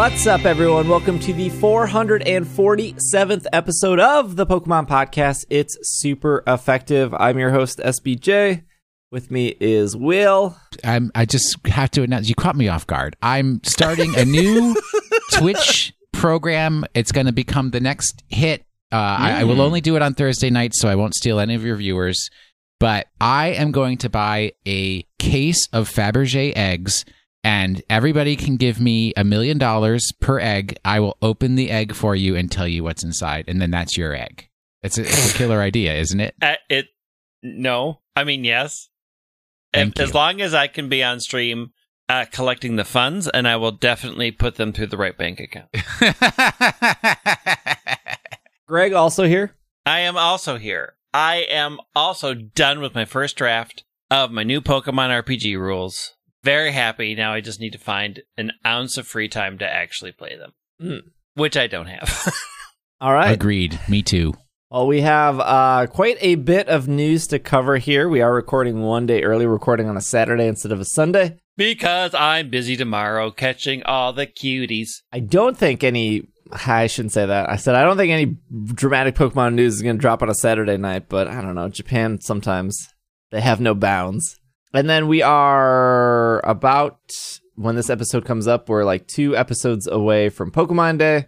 What's up, everyone? Welcome to the 447th episode of the Pokemon Podcast. It's super effective. I'm your host, SBJ. With me is Will. I just have to announce, you caught me off guard. I'm starting a new Twitch program. It's going to become the next hit. I will only do it on Thursday nights, so I won't steal any of your viewers. But I am going to buy a case of Fabergé eggs, and everybody can give me $1 million per egg. I will open the egg for you and tell you what's inside, and then that's your egg. It's a killer idea, isn't it? No. I mean, yes. As long as I can be on stream collecting the funds, and I will definitely put them through the right bank account. Greg also here? I am also here. I am also done with my first draft of my new Pokemon RPG rules. Very happy. Now I just need to find an ounce of free time to actually play them, which I don't have. All right. Agreed. Me too. Well, we have quite a bit of news to cover here. We are recording one day early, recording on a Saturday instead of a Sunday. Because I'm busy tomorrow catching all the cuties. I shouldn't say that. I said I don't think any dramatic Pokemon news is going to drop on a Saturday night, but I don't know. Japan, sometimes they have no bounds. And then we are when this episode comes up, we're like 2 episodes away from Pokemon Day.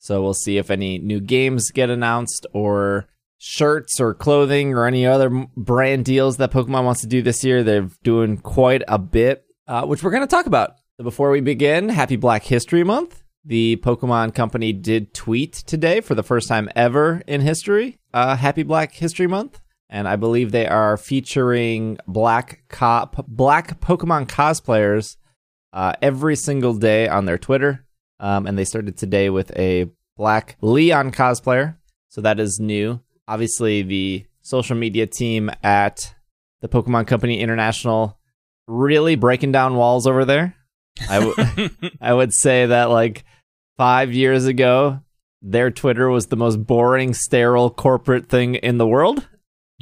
So we'll see if any new games get announced or shirts or clothing or any other brand deals that Pokemon wants to do this year. They're doing quite a bit, which we're going to talk about. So before we begin, happy Black History Month. The Pokemon Company did tweet today for the first time ever in history. Happy Black History Month. And I believe they are featuring black Pokemon cosplayers every single day on their Twitter. And they started today with a black Leon cosplayer. So that is new. Obviously, the social media team at the Pokemon Company International really breaking down walls over there. I would say that like 5 years ago, their Twitter was the most boring, sterile corporate thing in the world.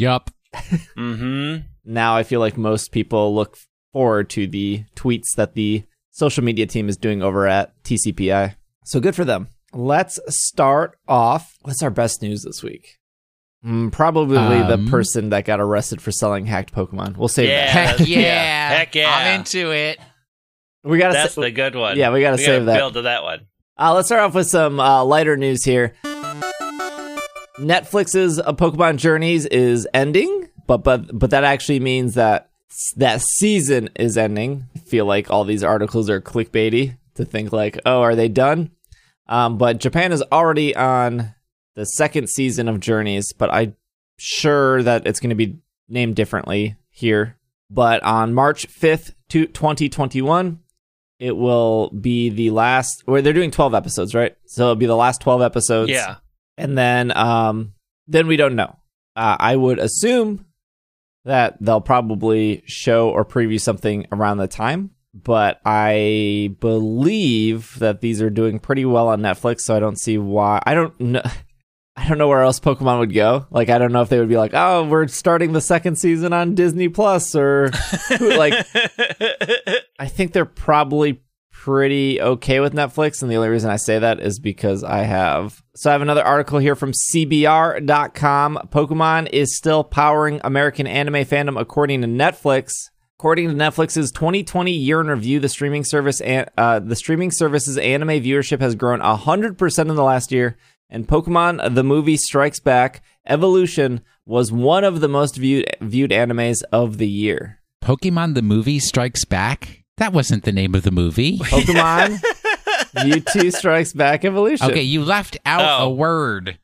Yup. Mm-hmm. Now I feel like most people look forward to the tweets that the social media team is doing over at TCPI. So good for them. Let's start off. What's our best news this week? Probably the person that got arrested for selling hacked Pokemon. We'll save that. Heck yeah. Heck yeah. I'm into it. That's the good one. Yeah, we gotta save that. Build to that one. Let's start off with some lighter news here. Netflix's Pokemon Journeys is ending, but that actually means that season is ending. I feel like all these articles are clickbaity to think like, oh, are they done? But Japan is already on the second season of Journeys, but I'm sure that it's going to be named differently here. But on March 5th, 2021... it will be the last... Well, they're doing 12 episodes, right? So it'll be the last 12 episodes. Yeah. And then we don't know. I would assume that they'll probably show or preview something around the time. But I believe that these are doing pretty well on Netflix, so I don't see why... I don't know where else Pokemon would go. Like, I don't know if they would be like, oh, we're starting the second season on Disney Plus or like... I think they're probably pretty okay with Netflix, and the only reason I say that is because I have another article here from CBR.com. Pokemon is still powering American anime fandom according to Netflix. According to Netflix's 2020 year in review, the streaming service's anime viewership has grown 100% in the last year, and Pokemon the Movie Strikes Back Evolution was one of the most viewed animes of the year. Pokemon the Movie Strikes Back? That wasn't the name of the movie. Pokemon Mewtwo Strikes Back Evolution. Okay, you left out a word.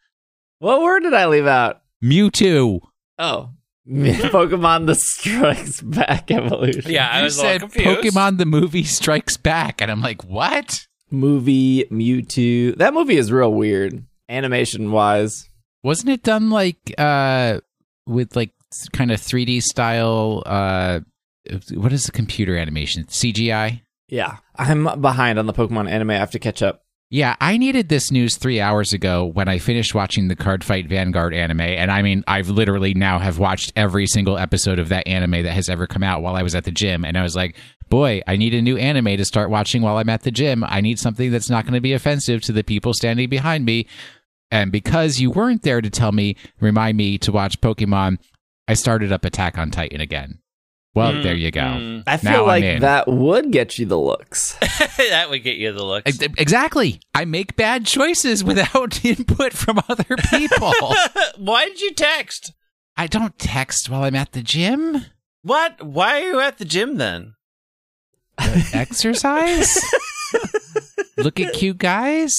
What word did I leave out? Mewtwo. Oh. Pokemon the Strikes Back Evolution. Yeah, I was all confused. Pokemon the Movie Strikes Back, and I'm like, what? Movie Mewtwo. That movie is real weird, animation-wise. Wasn't it done like with like kind of 3D style... what is the computer animation? CGI? Yeah. I'm behind on the Pokemon anime. I have to catch up. Yeah, I needed this news 3 hours ago when I finished watching the Card Fight Vanguard anime. And I mean, I've literally now have watched every single episode of that anime that has ever come out while I was at the gym. And I was like, boy, I need a new anime to start watching while I'm at the gym. I need something that's not going to be offensive to the people standing behind me. And because you weren't there to tell me, remind me to watch Pokemon, I started up Attack on Titan again. Well, there you go. I feel now like that would get you the looks. That would get you the looks. Exactly. I make bad choices without input from other people. Why did you text? I don't text while I'm at the gym. What? Why are you at the gym then? Exercise? Look at cute guys?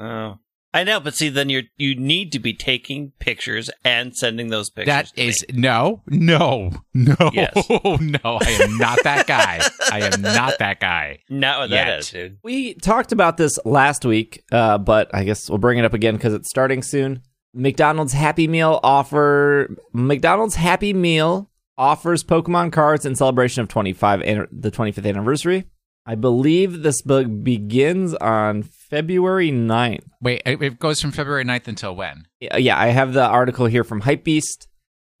Oh. I know, but see, then you need to be taking pictures and sending those pictures. That is no, yes. No. I am not that guy. Not what that is, dude. We talked about this last week, but I guess we'll bring it up again because it's starting soon. McDonald's Happy Meal offers Pokemon cards in celebration of the 25th anniversary. I believe this book begins on February 9th. Wait, it goes from February 9th until when? Yeah, I have the article here from Hypebeast.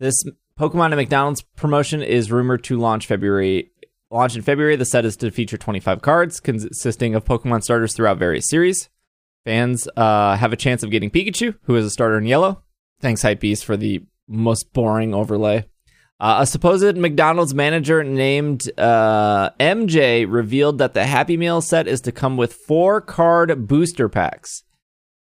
This Pokemon and McDonald's promotion is rumored to launch in February. The set is to feature 25 cards consisting of Pokemon starters throughout various series. Fans have a chance of getting Pikachu, who is a starter in yellow. Thanks, Hypebeast, for the most boring overlay. A supposed McDonald's manager named MJ revealed that the Happy Meal set is to come with 4-card booster packs.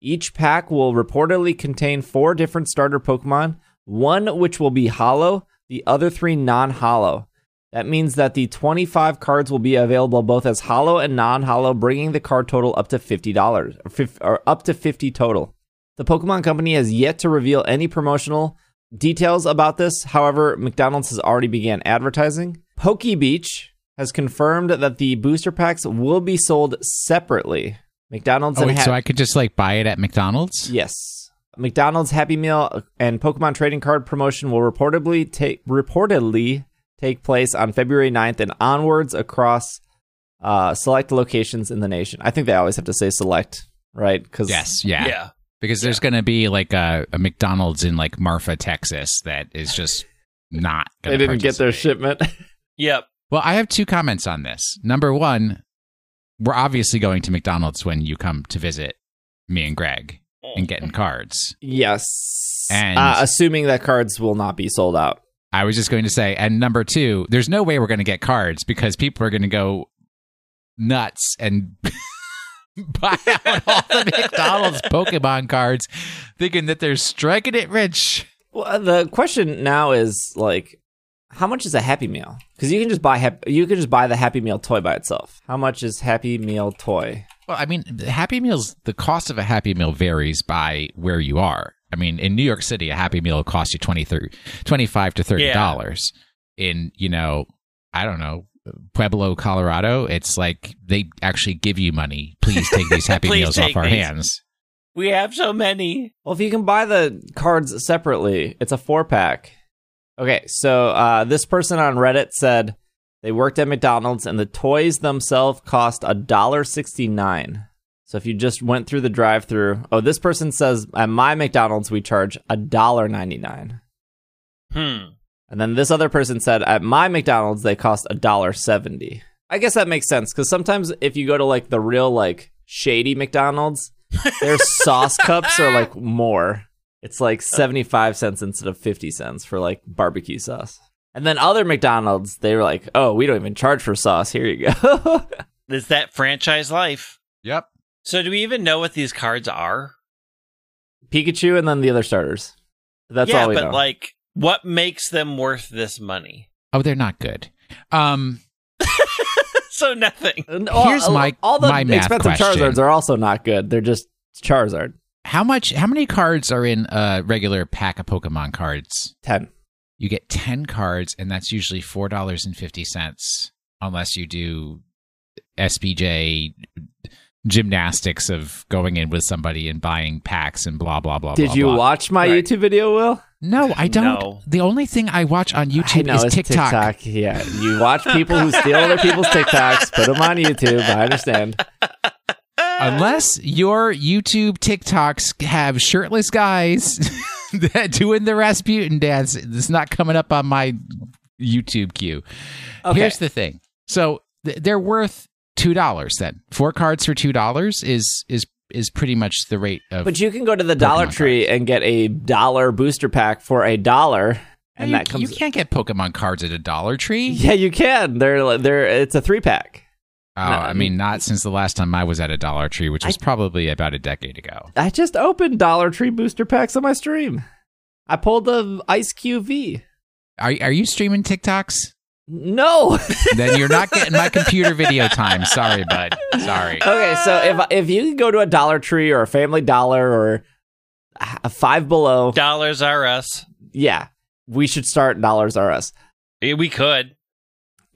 Each pack will reportedly contain 4 different starter Pokemon, one which will be hollow, the other 3 non-hollow. That means that the 25 cards will be available both as hollow and non-hollow, bringing the card total up to $50, or up to 50 total. The Pokemon Company has yet to reveal any promotional details about this. However, McDonald's has already began advertising. Pokebeach has confirmed that the booster packs will be sold separately. So I could just buy it at McDonald's? Yes. McDonald's Happy Meal and Pokemon Trading Card promotion will reportedly take place on February 9th and onwards across select locations in the nation. I think they always have to say select, right? Yes, yeah. Because there's going to be a McDonald's in Marfa, Texas that is just not going to They didn't get their shipment. Yep. Well, I have 2 comments on this. Number one, we're obviously going to McDonald's when you come to visit me and Greg and getting cards. Yes. And assuming that cards will not be sold out. I was just going to say, and number 2, there's no way we're going to get cards because people are going to go nuts and... buy out all the McDonald's Pokemon cards thinking that they're striking it rich. Well, the question now is how much is a Happy Meal? Because you can just buy the Happy Meal toy by itself. How much is Happy Meal toy? Well, I mean, the cost of a Happy Meal varies by where you are. I mean, in New York City, a Happy Meal will cost you $25 to $30. Yeah. In, I don't know, Pueblo, Colorado, it's they actually give you money. Please take these Happy Meals off our hands. We have so many. Well, if you can buy the cards separately, it's a 4-pack. Okay, so this person on Reddit said they worked at McDonald's and the toys themselves cost $1.69. So if you just went through the drive-thru, this person says at my McDonald's we charge $1.99. And then this other person said, at my McDonald's, they cost $1.70. I guess that makes sense, because sometimes if you go to, the real, shady McDonald's, their sauce cups are, more. It's, 75 cents instead of 50 cents for, barbecue sauce. And then other McDonald's, they were like, oh, we don't even charge for sauce. Here you go. It's that franchise life. Yep. So do we even know what these cards are? Pikachu and then the other starters. That's all we know. Yeah, but, what makes them worth this money? Oh, they're not good. So nothing. Here's my math question. All the expensive Charizards are also not good. They're just Charizard. How many cards are in a regular pack of Pokemon cards? 10. You get 10 cards, and that's usually $4.50, unless you do SBJ gymnastics of going in with somebody and buying packs and blah, blah, blah, blah, blah. Did you watch my YouTube video, Will? No, I don't. No. The only thing I watch on YouTube is TikTok. TikTok. Yeah, you watch people who steal other people's TikToks, put them on YouTube. I understand. Unless your YouTube TikToks have shirtless guys doing the Rasputin dance, it's not coming up on my YouTube queue. Okay. Here's the thing. So they're worth $2 then. 4 cards for $2 is pretty much the rate of. But you can go to the Pokemon Dollar Tree cards and get a $1 booster pack for $1. And that comes. You can't get Pokemon cards at a Dollar Tree. Yeah, you can. They're it's a 3-pack. Oh, I mean, not since the last time I was at a Dollar Tree, which was probably about a decade ago. I just opened Dollar Tree booster packs on my stream. I pulled the Ice QV. Are you streaming TikToks? No. Then you're not getting my computer video time. Sorry, bud. Sorry. Okay, so if you can go to a Dollar Tree or a Family Dollar or a Five Below. Dollars R Us. Yeah. We should start Dollars R Us. Yeah, we could.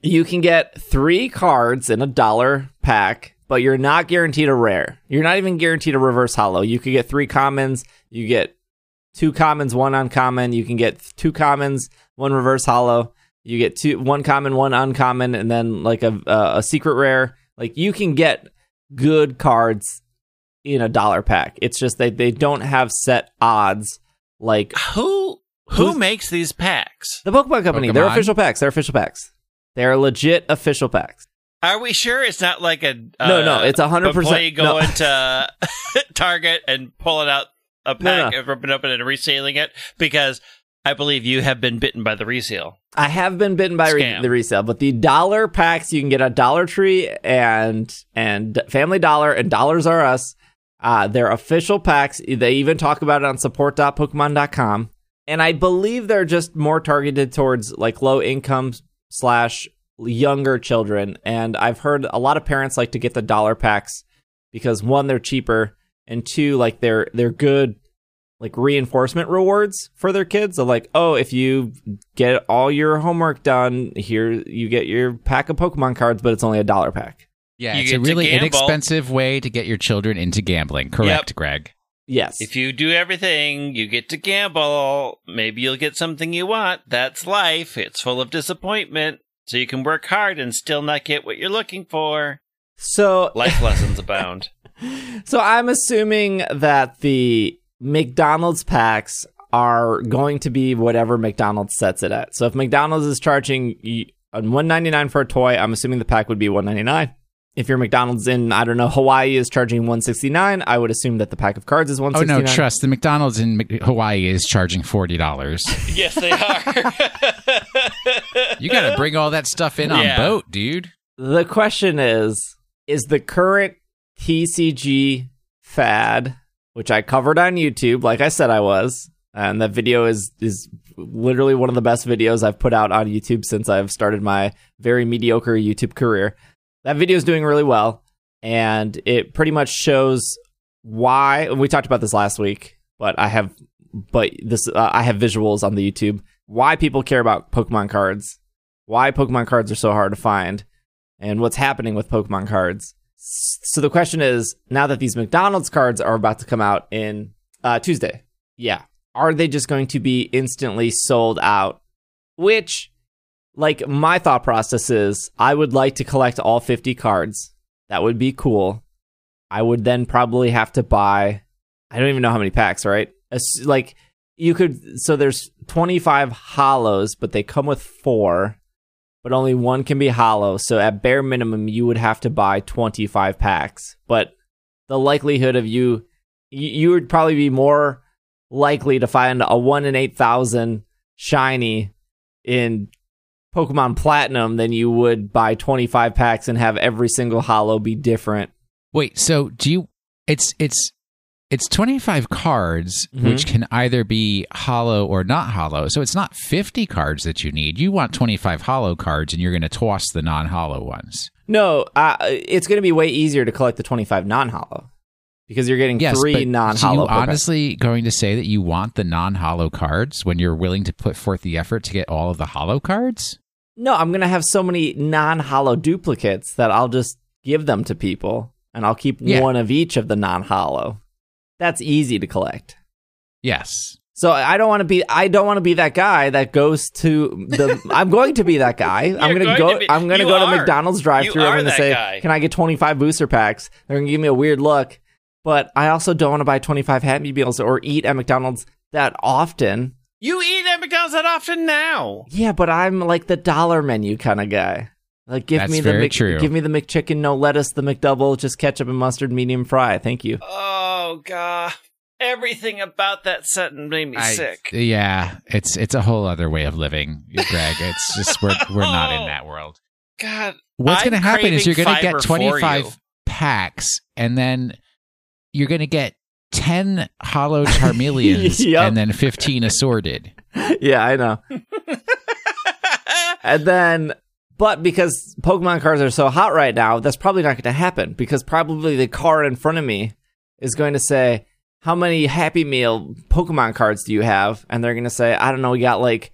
You can get 3 cards in a $1 pack, but you're not guaranteed a rare. You're not even guaranteed a reverse holo. You could get 3 commons. You get 2 commons, 1 uncommon. You can get 2 commons, 1 reverse holo. You get 1 common, 1 uncommon, and then like a secret rare. Like you can get good cards in a $1 pack. It's just they don't have set odds. Like who makes these packs? The Pokemon Company. They're official packs. They're legit official packs. Are we sure it's not like a no? It's 100% going to Target and pulling out a pack and ripping it up and resealing it because. I believe you have been bitten by the resale. I have been bitten by the resale, but the $1 packs you can get at Dollar Tree and Family Dollar and Dollars R Us. They're official packs. They even talk about it on support.pokemon.com. And I believe they're just more targeted towards like low income / younger children. And I've heard a lot of parents like to get the $1 packs because 1, they're cheaper, and 2, like they're good. Like reinforcement rewards for their kids. So like, oh, if you get all your homework done, here you get your pack of Pokemon cards, but it's only a $1 pack. Yeah, it's a really inexpensive way to get your children into gambling. Correct, yep. Greg? Yes. If you do everything, you get to gamble. Maybe you'll get something you want. That's life. It's full of disappointment. So you can work hard and still not get what you're looking for. So life lessons abound. So I'm assuming that the McDonald's packs are going to be whatever McDonald's sets it at. So if McDonald's is charging $1.99 for a toy, I'm assuming the pack would be $1.99. If your McDonald's in, I don't know, Hawaii is charging $1.69, I would assume that the pack of cards is $1.69. Oh, no, trust. The McDonald's in Hawaii is charging $40. Yes, they are. You got to bring all that stuff in on boat, dude. The question is the current TCG fad, which I covered on YouTube, like I said I was. And that video is literally one of the best videos I've put out on YouTube since I've started my very mediocre YouTube career. That video is doing really well. And it pretty much shows why, and we talked about this last week, but I have visuals on the YouTube, why people care about Pokemon cards, why Pokemon cards are so hard to find, and what's happening with Pokemon cards. So the question is, now that these McDonald's cards are about to come out in Tuesday, are they just going to be instantly sold out? Which, like, my thought process is, I would like to collect all 50 cards. That would be cool. I would then probably have to buy, I don't even know how many packs, right? Like, you could, so there's 25 holos, but they come with 4. But only 1 can be hollow, so at bare minimum, you would have to buy 25 packs. But the likelihood of you would probably be more likely to find a 1 in 8,000 shiny in Pokemon Platinum than you would buy 25 packs and have every single hollow be different. Wait, so do you? It's 25 cards, which can either be hollow or not hollow. So it's not 50 cards that you need. You want 25 hollow cards, and you're going to toss the non-hollow ones. No, it's going to be way easier to collect the 25 non-hollow because you're getting 3 non-hollow. Are you honestly going to say that you want the non-hollow cards when you're willing to put forth the effort to get all of the hollow cards? No, I'm going to have so many non-hollow duplicates that I'll just give them to people, and I'll keep 1 of each of the non-hollow. That's easy to collect. Yes. So I don't want to be that guy that goes to the. I'm going to be that guy. I'm going to go to McDonald's drive-through. I'm going to say, "Can I get 25 booster packs?" They're going to give me a weird look. But I also don't want to buy 25 Happy Meals or eat at McDonald's that often. You eat at McDonald's that often now? Yeah, but I'm like the dollar menu kind of guy. Like, give me the McChicken, no lettuce, the McDouble, just ketchup and mustard, medium fry. Thank you. Oh, God. Everything about that sentence made me sick. Yeah, it's a whole other way of living, Greg. It's just we're not in that world. God, what's going to happen is you're going to get 25 packs, and then you're going to get 10 hollow Charmeleons, yep. And then 15 assorted. Yeah, I know. And then... But because Pokemon cards are so hot right now, that's probably not going to happen, because probably the car in front of me is going to say, how many Happy Meal Pokemon cards do you have? And they're going to say, I don't know, we got like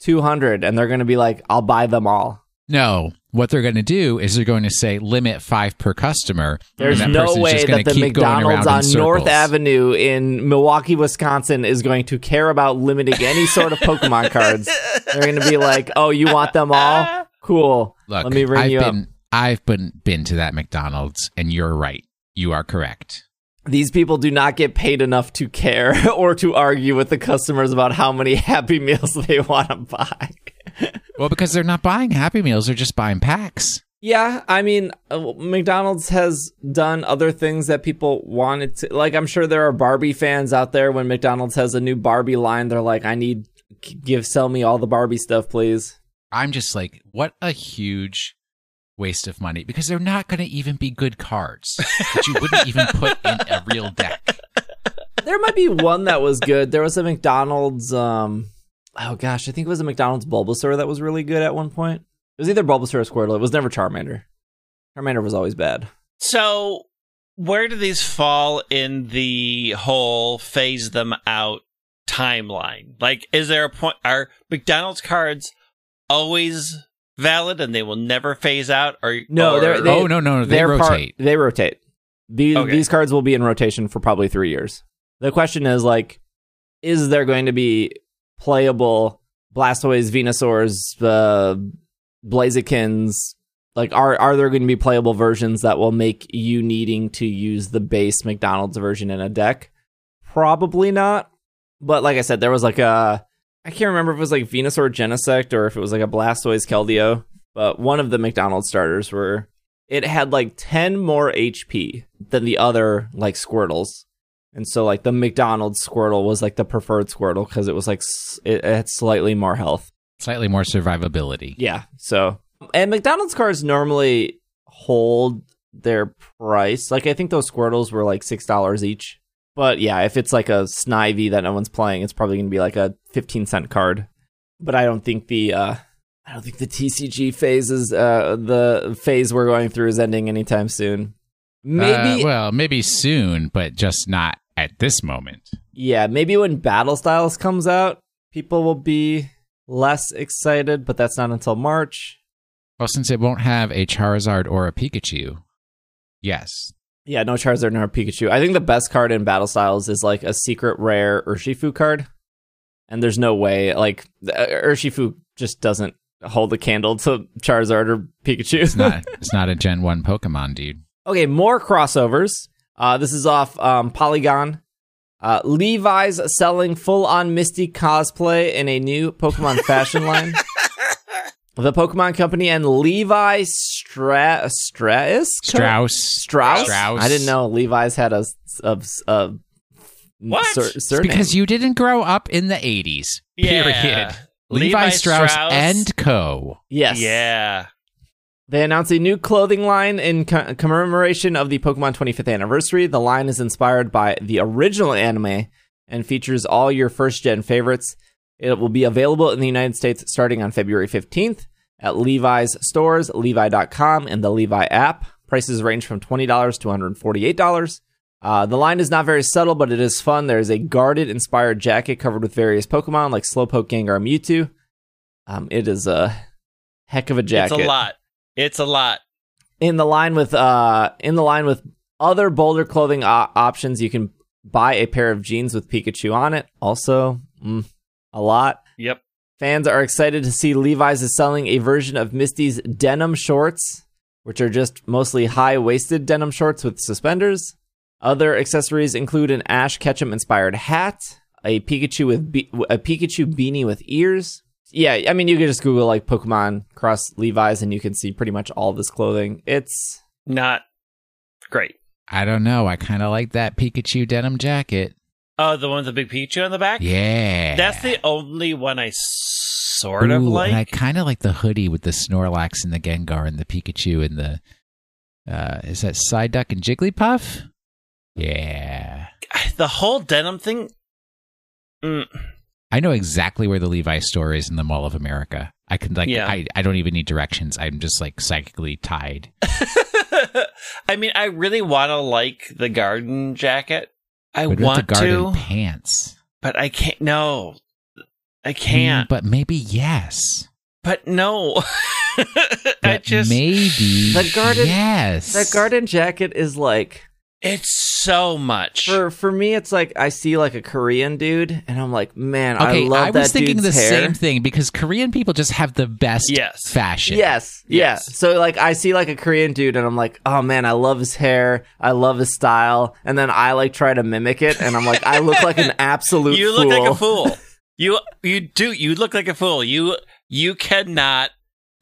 200. And they're going to be like, I'll buy them all. No, what they're going to do is they're going to say limit 5 per customer. There's no way that the McDonald's on North Avenue in Milwaukee, Wisconsin is going to care about limiting any sort of Pokemon cards. They're going to be like, oh, you want them all? Cool. Look, let me ring you up. I've been to that McDonald's, and you're right. You are correct. These people do not get paid enough to care or to argue with the customers about how many Happy Meals they want to buy. Well, because they're not buying Happy Meals. They're just buying packs. Yeah. I mean, McDonald's has done other things that people wanted to. Like, I'm sure there are Barbie fans out there. When McDonald's has a new Barbie line, they're like, I need, sell me all the Barbie stuff, please. I'm just like, what a huge waste of money, because they're not going to even be good cards that you wouldn't even put in a real deck. There might be one that was good. There was a McDonald's, I think it was a McDonald's Bulbasaur that was really good at one point. It was either Bulbasaur or Squirtle. It was never Charmander. Charmander was always bad. So where do these fall in the whole phase them out timeline? Like, is there a point, are McDonald's cards always valid and they will never phase out? Or no, they rotate. They rotate. These cards will be in rotation for probably 3 years. The question is, like, is there going to be playable Blastoise, Venusaurs, Blazikens? Like, are there going to be playable versions that will make you needing to use the base McDonald's version in a deck? Probably not. But like I said, there was like a, I can't remember if it was like Venusaur Genesect or if it was like a Blastoise Keldeo, but one of the McDonald's starters it had like 10 more HP than the other like Squirtles. And so like the McDonald's Squirtle was like the preferred Squirtle because it was like, it had slightly more health. Slightly more survivability. Yeah. So, and McDonald's cards normally hold their price. Like I think those Squirtles were like $6 each. But yeah, if it's like a Snivy that no one's playing, it's probably going to be like a 15-cent card. But I don't think the TCG phases, the phase we're going through, is ending anytime soon. Maybe soon, but just not at this moment. Yeah, maybe when Battle Styles comes out, people will be less excited, but that's not until March. Well, since it won't have a Charizard or a Pikachu, yes. Yeah, no Charizard, no Pikachu. I think the best card in Battle Styles is like a secret rare Urshifu card. And there's no way, like, Urshifu just doesn't hold a candle to Charizard or Pikachu. It's not a Gen 1 Pokemon, dude. Okay, more crossovers. This is off Polygon. Levi's selling full-on Misty cosplay in a new Pokemon fashion line. The Pokemon Company and Levi Strauss. I didn't know Levi's had a what? Surname. Because you didn't grow up in the 80s. Yeah. Period. Levi Strauss and Co. Yes. Yeah. They announced a new clothing line in commemoration of the Pokemon 25th anniversary. The line is inspired by the original anime and features all your first-gen favorites. It will be available in the United States starting on February 15th at Levi's stores, Levi.com, and the Levi app. Prices range from $20 to $148. The line is not very subtle, but it is fun. There is a guarded-inspired jacket covered with various Pokemon like Slowpoke, Gengar, and Mewtwo. It is a heck of a jacket. It's a lot. In the line with other bolder clothing options, you can buy a pair of jeans with Pikachu on it. Also, a lot. Yep. Fans are excited to see Levi's is selling a version of Misty's denim shorts, which are just mostly high-waisted denim shorts with suspenders. Other accessories include an Ash Ketchum-inspired hat, a Pikachu beanie with ears, yeah, I mean, you can just Google like Pokemon cross Levi's and you can see pretty much all of this clothing. It's not great. I don't know. I kind of like that Pikachu denim jacket. Oh, the one with the big Pikachu on the back? Yeah. That's the only one I sort of like. And I kind of like the hoodie with the Snorlax and the Gengar and the Pikachu and the... is that Psyduck and Jigglypuff? Yeah. The whole denim thing... Mm. I know exactly where the Levi's store is in the Mall of America. I can like, yeah. I don't even need directions. I'm just like psychically tied. I mean, I really want to like the garden jacket. I but want the garden to pants, but I can't. No, I can't. But maybe yes. But no. But I just maybe the garden. Yes, the garden jacket is like. It's so much. For me, it's like I see like a Korean dude, and I'm like, man, okay, I love that dude's hair. I was thinking the same thing, because Korean people just have the best fashion. Yes. So like I see like a Korean dude, and I'm like, oh man, I love his hair. I love his style. And then I like try to mimic it, and I'm like, I look like an absolute you fool. You look like a fool. You do. You look like a fool. You cannot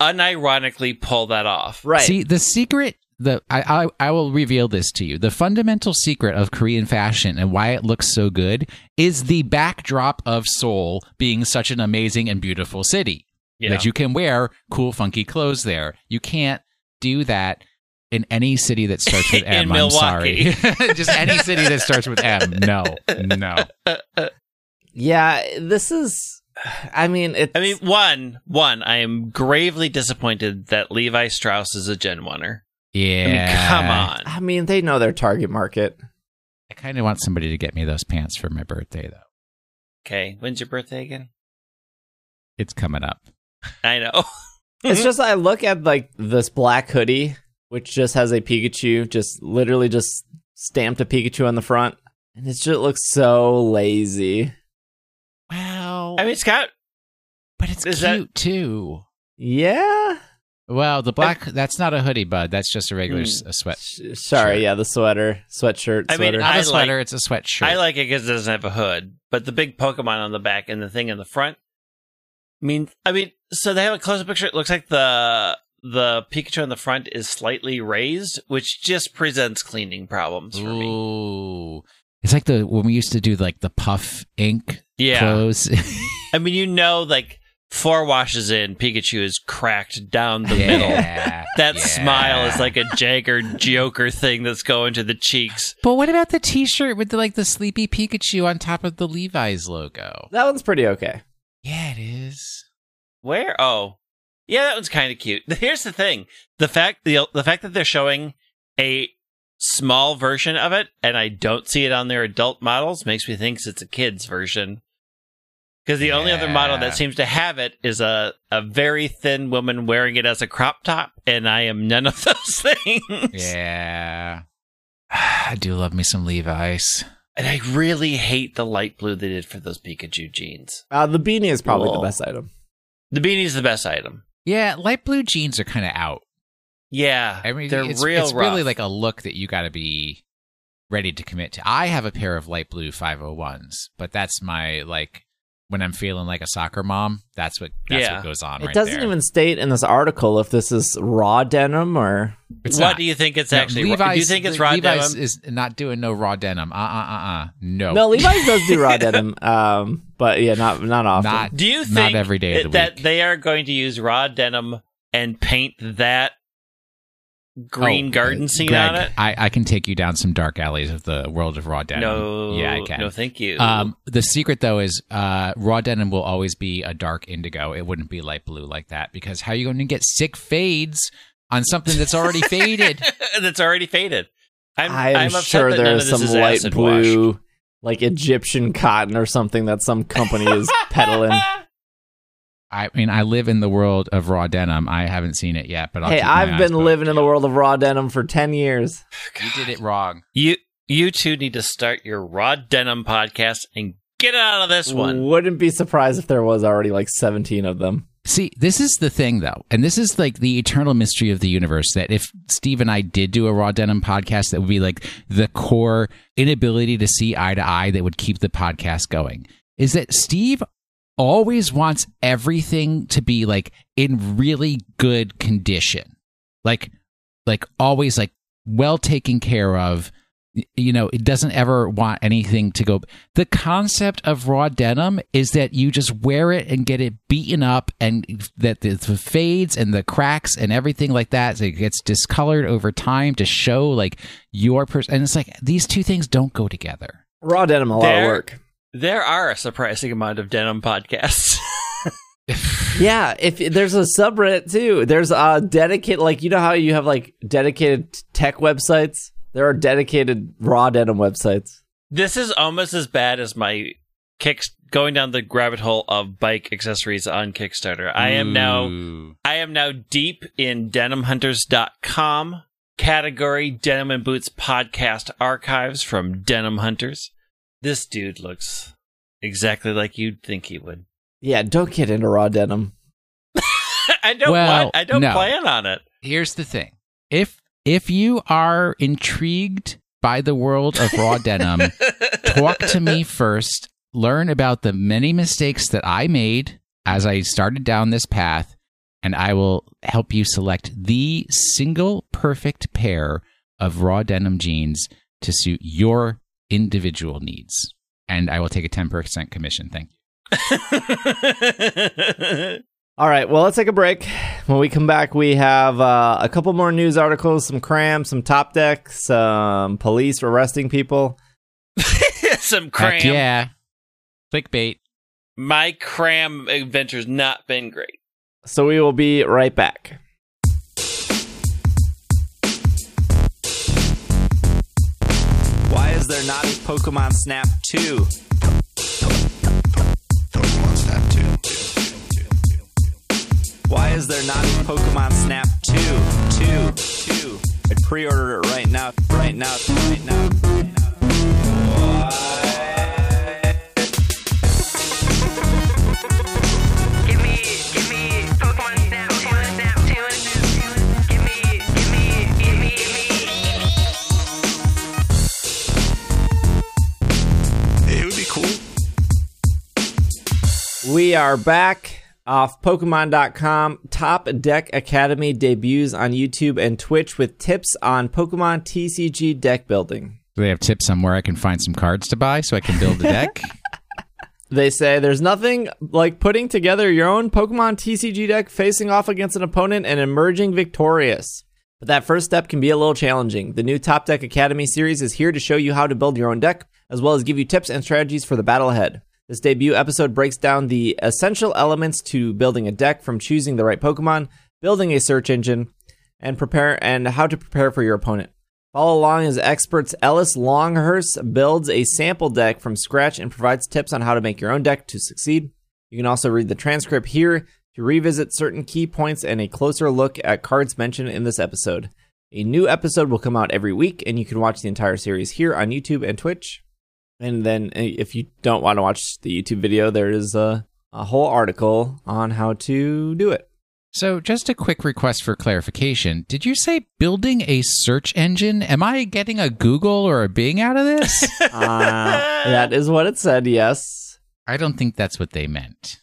unironically pull that off. Right. See, the secret... I will reveal this to you. The fundamental secret of Korean fashion and why it looks so good is the backdrop of Seoul being such an amazing and beautiful city that you can wear cool, funky clothes there. You can't do that in any city that starts with M. Milwaukee. I'm sorry. Just any city that starts with M. No. Yeah, this is... I mean, one, I am gravely disappointed that Levi Strauss is a Gen 1er. Yeah. I mean, come on. I mean, they know their target market. I kind of want somebody to get me those pants for my birthday, though. Okay. When's your birthday again? It's coming up. I know. It's just, I look at like this black hoodie, which just has a Pikachu, just literally just stamped a Pikachu on the front. And it just looks so lazy. Wow. I mean, it's got... But it's cute, too. Yeah. Well, the black, that's not a hoodie, bud. That's just a regular sweat. Sorry, yeah, the sweatshirt. I mean, not a sweater, it's a sweatshirt. I like it because it doesn't have a hood, but the big Pokemon on the back and the thing in the front. I mean, so they have a close-up picture. It looks like the Pikachu on the front is slightly raised, which just presents cleaning problems for me. Ooh. It's like when we used to do like the puff ink clothes. I mean, you know, like... 4 washes in, Pikachu is cracked down the middle. That smile is like a Jagger Joker thing that's going to the cheeks. But what about the t-shirt with the sleepy Pikachu on top of the Levi's logo? That one's pretty okay. Yeah, it is. Where? Oh. Yeah, that one's kind of cute. Here's the thing. The fact that they're showing a small version of it, and I don't see it on their adult models, makes me think it's a kid's version. Because the only other model that seems to have it is a very thin woman wearing it as a crop top, and I am none of those things. Yeah. I do love me some Levi's. And I really hate the light blue they did for those Pikachu jeans. The beanie is probably the best item. The beanie is the best item. Yeah, light blue jeans are kind of out. Yeah, I mean, it's rough. Really like a look that you got to be ready to commit to. I have a pair of light blue 501s, but that's my, like... When I'm feeling like a soccer mom, that's what goes on right there. It doesn't even state in this article if this is raw denim or... What do you think it's actually? Levi's, do you think it's raw Levi's denim? Levi's is not doing no raw denim. No. No, Levi's does do raw denim, but yeah, not often. Do you think not every day of the week. They are going to use raw denim and paint that green garden scene, Greg, on it? I can take you down some dark alleys of the world of raw denim. No, yeah, I can. No, thank you. The secret, though, is raw denim will always be a dark indigo. It wouldn't be light blue like that, because how are you going to get sick fades on something that's already faded? That's already faded. I'm sure there is some light blue, like Egyptian cotton or something that some company is peddling. I mean, I live in the world of raw denim. I haven't seen it yet, but I've been living in the world of raw denim for 10 years. God. You did it wrong. You two need to start your raw denim podcast and get out of this one. Wouldn't be surprised if there was already like 17 of them. See, this is the thing, though, and this is like the eternal mystery of the universe, that if Steve and I did do a raw denim podcast, that would be like the core inability to see eye to eye that would keep the podcast going. Is that Steve always wants everything to be like in really good condition, like always like well taken care of. You know, it doesn't ever want anything to go. The concept of raw denim is that you just wear it and get it beaten up, and that the fades and the cracks and everything like that, so it gets discolored over time to show like your person. And it's like these two things don't go together. Raw denim, a lot of work. There are a surprising amount of denim podcasts. Yeah, if there's a subreddit too. There's a dedicated, like, you know how you have like dedicated tech websites. There are dedicated raw denim websites. This is almost as bad as my going down the rabbit hole of bike accessories on Kickstarter. I am now deep in denimhunters.com category Denim and Boots podcast archives from Denim Hunters. This dude looks exactly like you'd think he would. Yeah, don't get into raw denim. I don't plan on it. Here's the thing. If you are intrigued by the world of raw denim, talk to me first. Learn about the many mistakes that I made as I started down this path, and I will help you select the single perfect pair of raw denim jeans to suit your individual needs. And I will take a 10% commission. Thank you. All right, well, let's take a break. When we come back, we have a couple more news articles, some crams, some Top Deck, some police arresting people. Some cram. Heck yeah. Clickbait. My cram adventure's not been great. So we will be right back. Why is there not a Pokemon Snap 2? Why is there not a Pokemon Snap 2? I'd pre-order it right now. Give me Pokemon Snap 2. Give me. It would be cool. We are back. Off Pokemon.com, Top Deck Academy debuts on YouTube and Twitch with tips on Pokemon TCG deck building. Do they have tips on where I can find some cards to buy so I can build a deck? They say there's nothing like putting together your own Pokemon TCG deck, facing off against an opponent, and emerging victorious. But that first step can be a little challenging. The new Top Deck Academy series is here to show you how to build your own deck, as well as give you tips and strategies for the battle ahead. This debut episode breaks down the essential elements to building a deck, from choosing the right Pokemon, building a search engine, and how to prepare for your opponent. Follow along as experts Ellis Longhurst builds a sample deck from scratch and provides tips on how to make your own deck to succeed. You can also read the transcript here to revisit certain key points and a closer look at cards mentioned in this episode. A new episode will come out every week, and you can watch the entire series here on YouTube and Twitch. And then if you don't want to watch the YouTube video, there is a whole article on how to do it. So just a quick request for clarification. Did you say building a search engine? Am I getting a Google or a Bing out of this? That is what it said, yes. I don't think that's what they meant.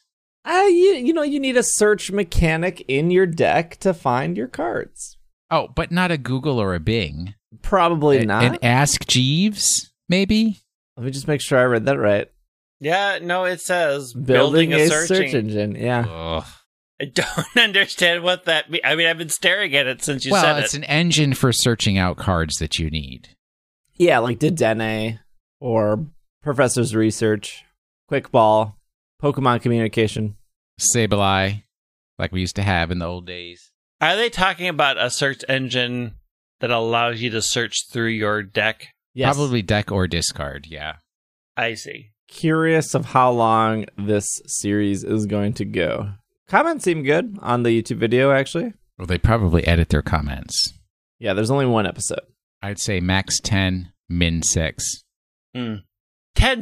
You need a search mechanic in your deck to find your cards. Oh, but not a Google or a Bing. Probably not. An Ask Jeeves, maybe? Let me just make sure I read that right. Yeah, no, it says building a search engine. Yeah. Ugh. I don't understand what that means. I mean, I've been staring at it since you said it. Well, it's an engine for searching out cards that you need. Yeah, like Dedenne or Professor's Research, Quickball, Pokemon Communication. Sableye, like we used to have in the old days. Are they talking about a search engine that allows you to search through your deck? Yes. Probably deck or discard, yeah. I see. Curious of how long this series is going to go. Comments seem good on the YouTube video, actually. Well, they probably edit their comments. Yeah, there's only one episode. I'd say max 10, min 6. 10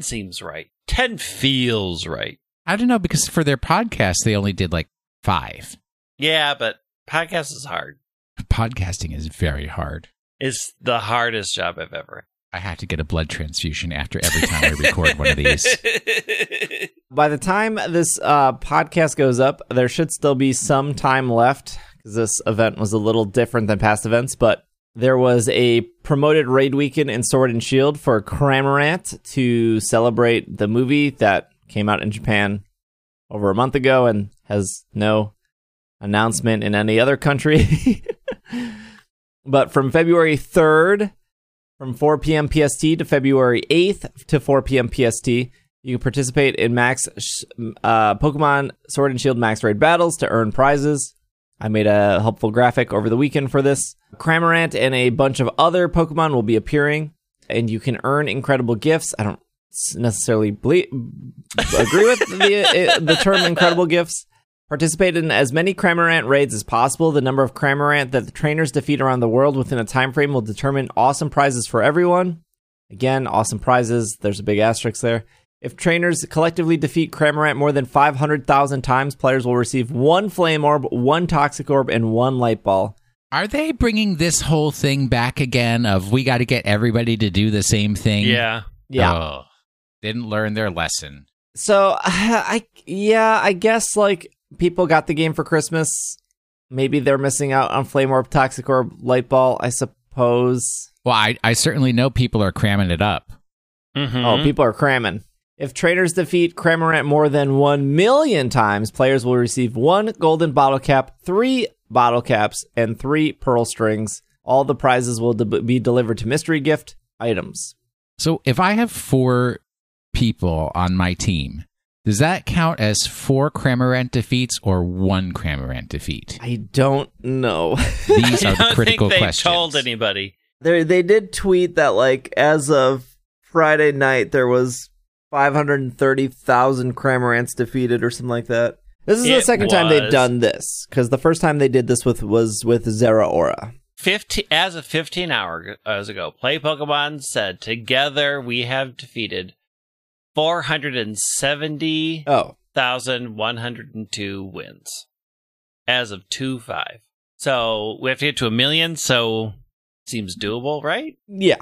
seems right. 10 feels right. I don't know, because for their podcast, they only did like 5. Yeah, but podcast is hard. Podcasting is very hard. It's the hardest job I've ever had. I have to get a blood transfusion after every time I record one of these. By the time this podcast goes up, there should still be some time left, because this event was a little different than past events, but there was a promoted raid weekend in Sword and Shield for Cramorant to celebrate the movie that came out in Japan over a month ago and has no announcement in any other country. But from February 3rd, from 4 p.m. PST to February 8th to 4 p.m. PST, you can participate in Max Pokemon Sword and Shield Max Raid battles to earn prizes. I made a helpful graphic over the weekend for this. Cramorant and a bunch of other Pokemon will be appearing, and you can earn incredible gifts. I don't necessarily agree with the term incredible gifts. Participate in as many Cramorant raids as possible. The number of Cramorant that the trainers defeat around the world within a time frame will determine awesome prizes for everyone. Again, awesome prizes. There's a big asterisk there. If trainers collectively defeat Cramorant more than 500,000 times, players will receive one Flame Orb, one Toxic Orb, and one Light Ball. Are they bringing this whole thing back again of we got to get everybody to do the same thing? Yeah. Oh, didn't learn their lesson. So, I guess like... people got the game for Christmas. Maybe they're missing out on Flame Orb, Toxic Orb, Light Ball, I suppose. Well, I certainly know people are cramming it up. Mm-hmm. Oh, people are cramming. If trainers defeat Cramorant more than 1,000,000 times, players will receive one golden bottle cap, three bottle caps, and three pearl strings. All the prizes will be delivered to mystery gift items. So if I have four people on my team, does that count as four Cramorant defeats or one Cramorant defeat? I don't know. These are the critical questions. I don't think they told anybody. They did tweet that, like, as of Friday night, there was 530,000 Cramorants defeated or something like that. This is the second time they've done this, because the first time they did this was with Zeraora. As of 15 hours ago, Play Pokemon said, together we have defeated 470,102 wins as of 2/5. So we have to get to 1,000,000. So seems doable, right? Yeah.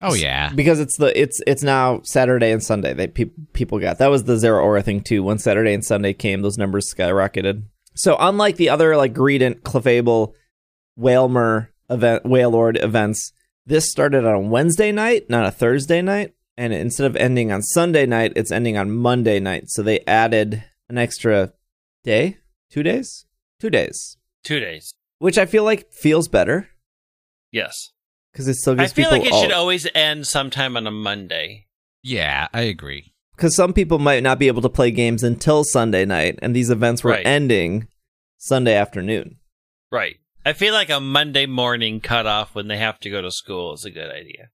Oh yeah. Because it's now Saturday and Sunday that people got. That was the Zeraora thing too. Once Saturday and Sunday came, those numbers skyrocketed. So unlike the other like Greedent, Clefable, Wailord events, this started on a Wednesday night, not a Thursday night. And instead of ending on Sunday night, it's ending on Monday night. So they added an extra day? 2 days? 2 days. 2 days. Which I feel like feels better. Yes. Because it still gives people... I feel like it should always end sometime on a Monday. Yeah, I agree. Because some people might not be able to play games until Sunday night, and these events were ending Sunday afternoon. Right. I feel like a Monday morning cutoff when they have to go to school is a good idea.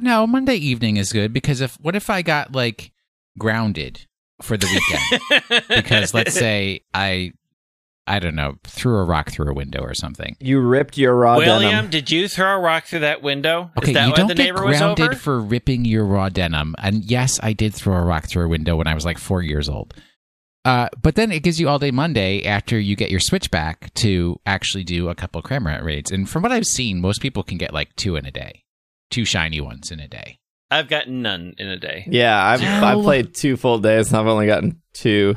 No, Monday evening is good because what if I got like grounded for the weekend? Because let's say I don't know, threw a rock through a window or something. You ripped your raw denim. William, did you throw a rock through that window? Okay, is that you don't get grounded for ripping your raw denim. And yes, I did throw a rock through a window when I was like 4 years old. But then it gives you all day Monday after you get your Switch back to actually do a couple Cramorant raids. And from what I've seen, most people can get like two in a day. Two shiny ones in a day. I've gotten none in a day. Yeah, I've played 2 full days and I've only gotten 2.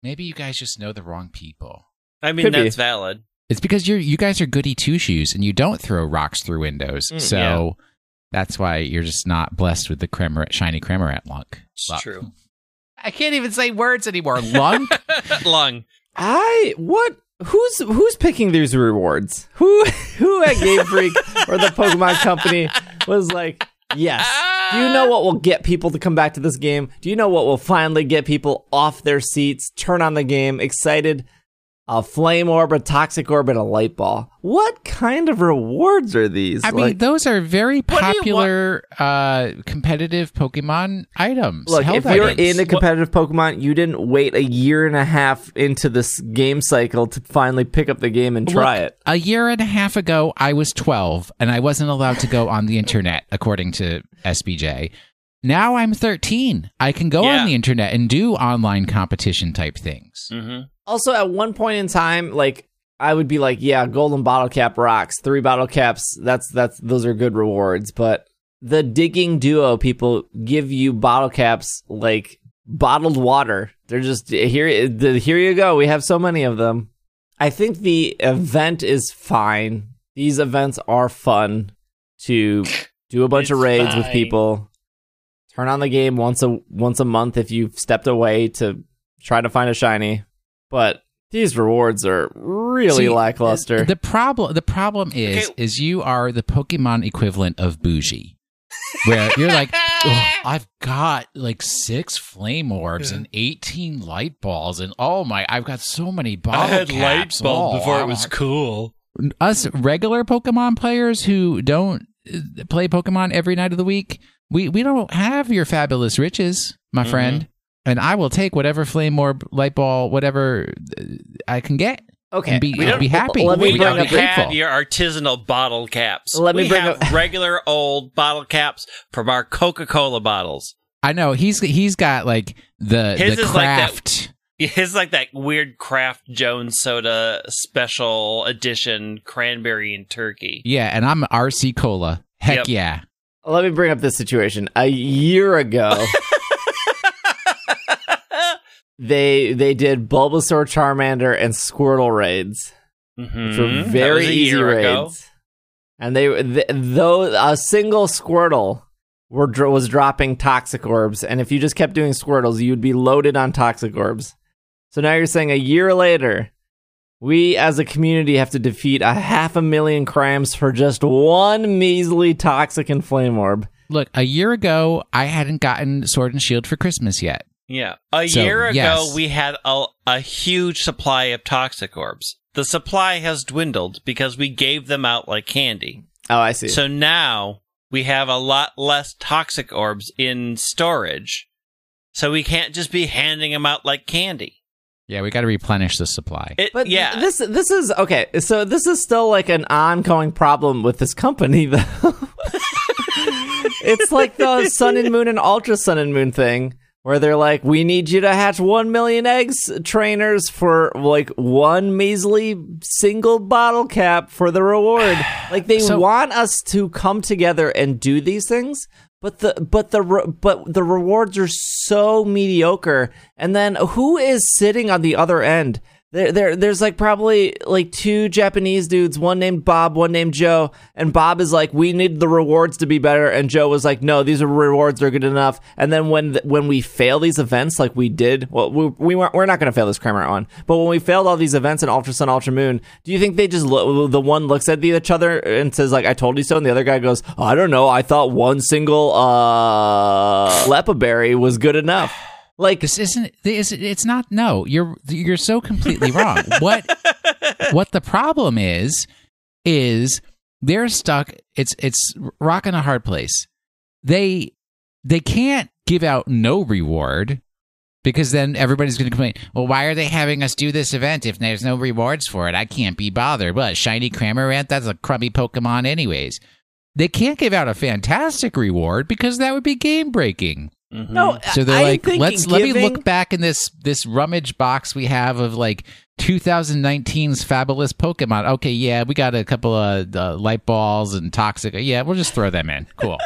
Maybe you guys just know the wrong people. I mean, that's valid. It's because you guys are goody two-shoes and you don't throw rocks through windows. That's why you're just not blessed with the shiny Cramorant lunk. It's true. I can't even say words anymore. Lunk? Lung. What? Who's picking these rewards? Who at Game Freak or the Pokemon Company was like, yes, do you know what will get people to come back to this game? Do you know what will finally get people off their seats, turn on the game, excited? A Flame Orb, a Toxic Orb, and a Light Ball. What kind of rewards are these? I mean, those are very popular competitive Pokemon items. Look, if you're in a competitive Pokemon, you didn't wait 1.5 years into this game cycle to finally pick up the game and try it. 1.5 years ago, I was 12, and I wasn't allowed to go on the internet, according to SBJ. Now I'm 13. I can go on the internet and do online competition type things. Mm-hmm. Also, at one point in time, like, I would be like, yeah, golden bottle cap rocks. 3 bottle caps, those are good rewards. But the digging duo people give you bottle caps like bottled water. They're just, here you go. We have so many of them. I think the event is fine. These events are fun to do a bunch of raids with people. Turn on the game once a month if you've stepped away to try to find a shiny. But these rewards are really lackluster. The problem is you are the Pokemon equivalent of bougie. Where you're like, oh, I've got like 6 flame orbs and 18 light balls, and oh my, I've got so many bottle caps. I had light bulbs before it was cool. Us regular Pokemon players who don't play Pokemon every night of the week, we don't have your fabulous riches, my friend. And I will take whatever flame orb, light ball, whatever I can get. Okay, and be happy. We don't have your artisanal bottle caps. We have regular old bottle caps from our Coca-Cola bottles. I know he's got like the craft. His is like that weird Kraft Jones soda special edition cranberry and turkey. Yeah, and I'm RC Cola. Heck yeah. Let me bring up this situation. A year ago, they did Bulbasaur, Charmander, and Squirtle raids, which were very easy raids. And though a single Squirtle was dropping Toxic Orbs, and if you just kept doing Squirtles, you'd be loaded on Toxic Orbs. So now you're saying a year later, we as a community have to defeat 500,000 crimes for just one measly Toxic and Flame Orb. Look, a year ago, I hadn't gotten Sword and Shield for Christmas yet. Yeah. A year ago, we had a huge supply of Toxic Orbs. The supply has dwindled because we gave them out like candy. Oh, I see. So now we have a lot less Toxic Orbs in storage, so we can't just be handing them out like candy. Yeah, we got to replenish the supply. This is okay. So this is still like an ongoing problem with this company, though. It's like the Sun and Moon and Ultra Sun and Moon thing, where they're like, "We need you to hatch 1,000,000 eggs, trainers, for like one measly single bottle cap for the reward." Like they want us to come together and do these things. But the rewards are so mediocre. And then who is sitting on the other end? There's like probably like 2 Japanese dudes, one named Bob, one named Joe. And Bob is like, we need the rewards to be better. And Joe was like, no, these rewards are good enough. And then when we fail these events, like we did, well, we're not going to fail this Kramer one. But when we failed all these events in Ultra Sun, Ultra Moon, do you think they just the one looks at each other and says like, I told you so, and the other guy goes, oh, I don't know, I thought one single Lepaberry was good enough. Like you're so completely wrong. What the problem is they're stuck. It's rocking a hard place. They can't give out no reward because then everybody's going to complain. Well, why are they having us do this event if there's no rewards for it? I can't be bothered. But shiny Cramorant, that's a crummy Pokemon anyways. They can't give out a fantastic reward because that would be game breaking. Mm-hmm. No, so they're let me look back in this rummage box we have of like 2019's fabulous Pokemon. Okay, yeah, we got a couple of light balls and toxic. Yeah, we'll just throw them in. Cool.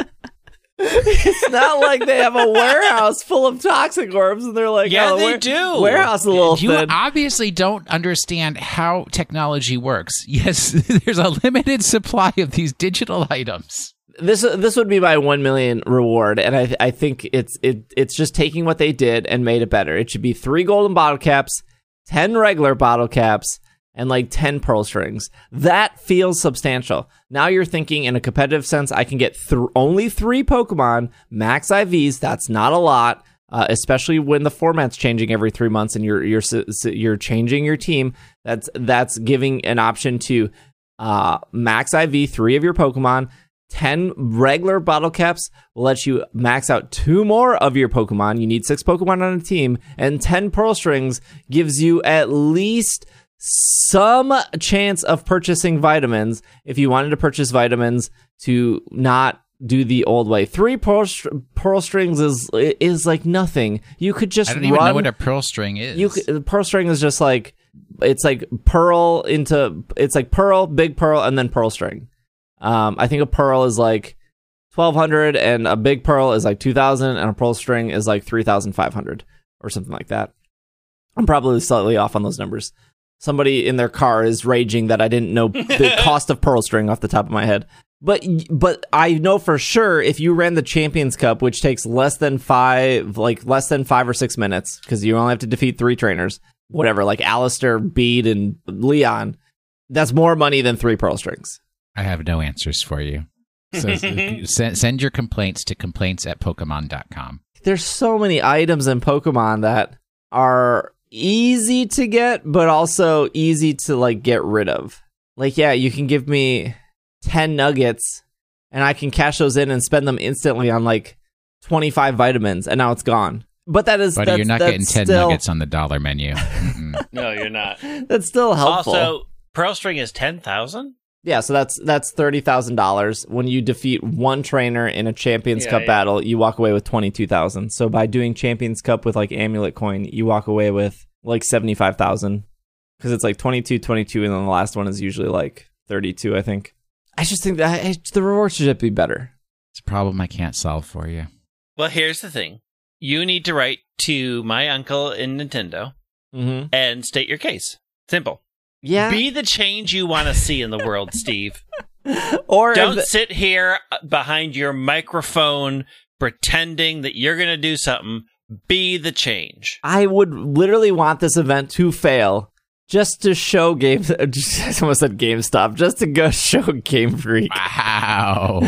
It's not like they have a warehouse full of toxic orbs and they're like, yeah, oh, they do. Warehouse a little thin. You obviously don't understand how technology works. Yes, there's a limited supply of these digital items. This would be my 1,000,000 reward, and I think it's just taking what they did and made it better. It should be 3 golden bottle caps, 10 regular bottle caps, and like 10 pearl strings. That feels substantial. Now you're thinking in a competitive sense, I can get only 3 Pokemon, max IVs. That's not a lot, especially when the format's changing every 3 months and you're changing your team. That's giving an option to max IV 3 of your Pokemon. 10 regular bottle caps will let you max out 2 more of your Pokemon. You need 6 Pokemon on a team, and 10 pearl strings gives you at least some chance of purchasing vitamins if you wanted to purchase vitamins to not do the old way. 3 pearl strings is like nothing. You could just I don't even know what a pearl string is. Pearl string is just like it's like pearl into, it's like pearl, big pearl, and then pearl string. I think a pearl is like 1,200 and a big pearl is like 2,000 and a pearl string is like 3,500 or something like that. I'm probably slightly off on those numbers. Somebody in their car is raging that I didn't know the cost of pearl string off the top of my head. But I know for sure if you ran the Champions Cup, which takes less than five or six minutes, because you only have to defeat three trainers, whatever, like Alistair, Bede, and Leon, that's more money than three pearl strings. I have no answers for you. So send your complaints to complaints@Pokemon.com. There's so many items in Pokemon that are easy to get, but also easy to like get rid of. Like, yeah, you can give me 10 nuggets and I can cash those in and spend them instantly on like 25 vitamins, and now it's gone. But that is, buddy, you're not getting 10 nuggets on the dollar menu. No, you're not. That's still helpful. Also, pearl string is 10,000. Yeah, so that's $30,000. When you defeat one trainer in a Champions Cup battle, you walk away with $22,000. So by doing Champions Cup with like Amulet Coin, you walk away with like $75,000, because it's like 22, and then the last one is usually like 32, I think. I just think that the reward should be better. It's a problem I can't solve for you. Well, here's the thing: you need to write to my uncle in Nintendo and state your case. Simple. Yeah. Be the change you want to see in the world, Steve. Or don't sit here behind your microphone pretending that you're going to do something. Be the change. I would literally want this event to fail just to show Game... I almost said GameStop. Just to go show Game Freak. Wow.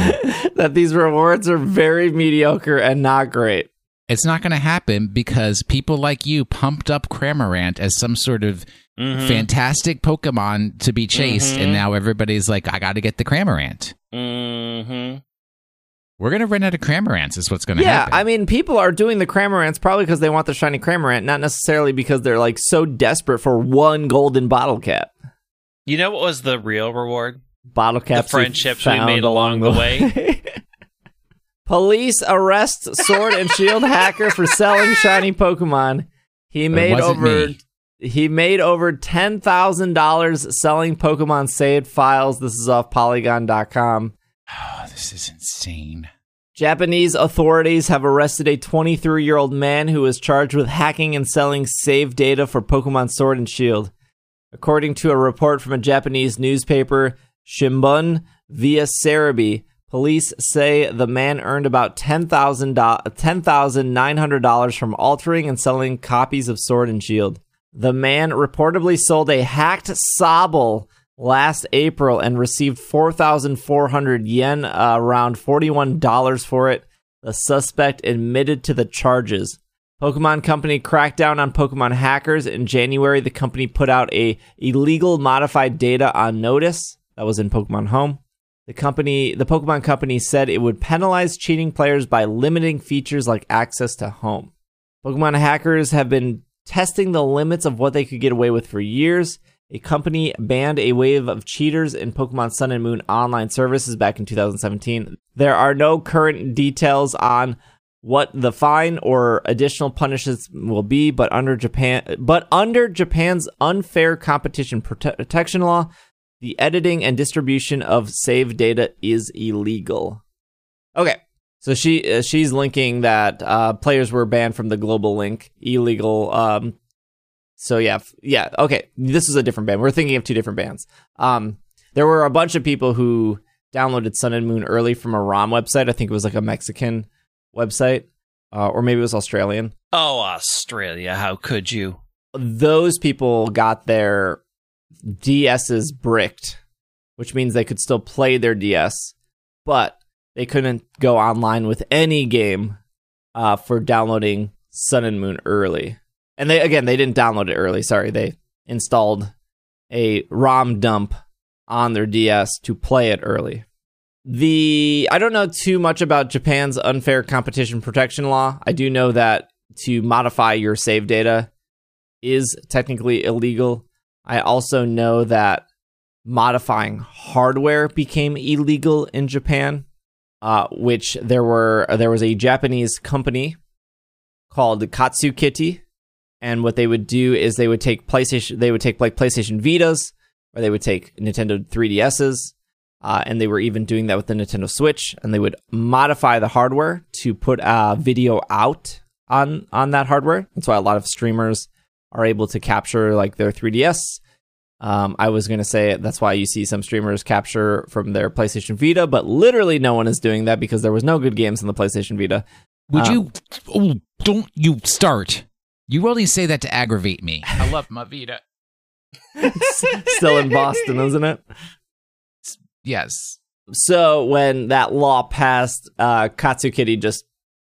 That these rewards are very mediocre and not great. It's not going to happen because people like you pumped up Cramorant as some sort of... fantastic Pokemon to be chased, and now everybody's like, I gotta get the Cramorant. We're gonna run out of Cramorants is what's gonna happen. Yeah, I mean, people are doing the Cramorants probably because they want the shiny Cramorant, not necessarily because they're like so desperate for one golden bottle cap. You know what was the real reward? Bottle caps. The friendships we made along the way. Police arrest Sword and Shield hacker for selling shiny Pokemon. He made over $10,000 selling Pokemon saved files. This is off Polygon.com. Oh, this is insane. Japanese authorities have arrested a 23-year-old man who was charged with hacking and selling saved data for Pokemon Sword and Shield. According to a report from a Japanese newspaper, Shimbun via Cerebi, police say the man earned about $10,900 from altering and selling copies of Sword and Shield. The man reportedly sold a hacked Sobble last April and received 4,400 yen, around $41 for it. The suspect admitted to the charges. Pokemon Company cracked down on Pokemon hackers. In January, the company put out a illegal modified data on notice. That was in Pokemon Home. The Pokemon Company said it would penalize cheating players by limiting features like access to home. Pokemon hackers have been testing the limits of what they could get away with for years. A company banned a wave of cheaters in Pokemon Sun and Moon online services back in 2017. There are no current details on what the fine or additional punishments will be, but under Japan's unfair competition protection law, the editing and distribution of saved data is illegal. Okay. So she's linking that players were banned from the global link, illegal. So yeah, okay. This is a different ban. We're thinking of two different bans. There were a bunch of people who downloaded Sun and Moon early from a ROM website. I think it was like a Mexican website, or maybe it was Australian. Oh, Australia! How could you? Those people got their DSs bricked, which means they could still play their DS, but they couldn't go online with any game for downloading Sun and Moon early. And they didn't download it early. Sorry, they installed a ROM dump on their DS to play it early. I don't know too much about Japan's unfair competition protection law. I do know that to modify your save data is technically illegal. I also know that modifying hardware became illegal in Japan. Which there was a Japanese company called Katsu Kitty And what they would do is they would take PlayStation Vitas, or they would take Nintendo 3DSs, and they were even doing that with the Nintendo Switch, and they would modify the hardware to put video out on that hardware. That's why a lot of streamers are able to capture like their 3DS. I was going to say that's why you see some streamers capture from their PlayStation Vita, but literally no one is doing that because there was no good games on the PlayStation Vita. Would you... Oh, don't you start. You only say that to aggravate me. I love my Vita. Still in Boston, isn't it? Yes. So when that law passed, Katsukitty just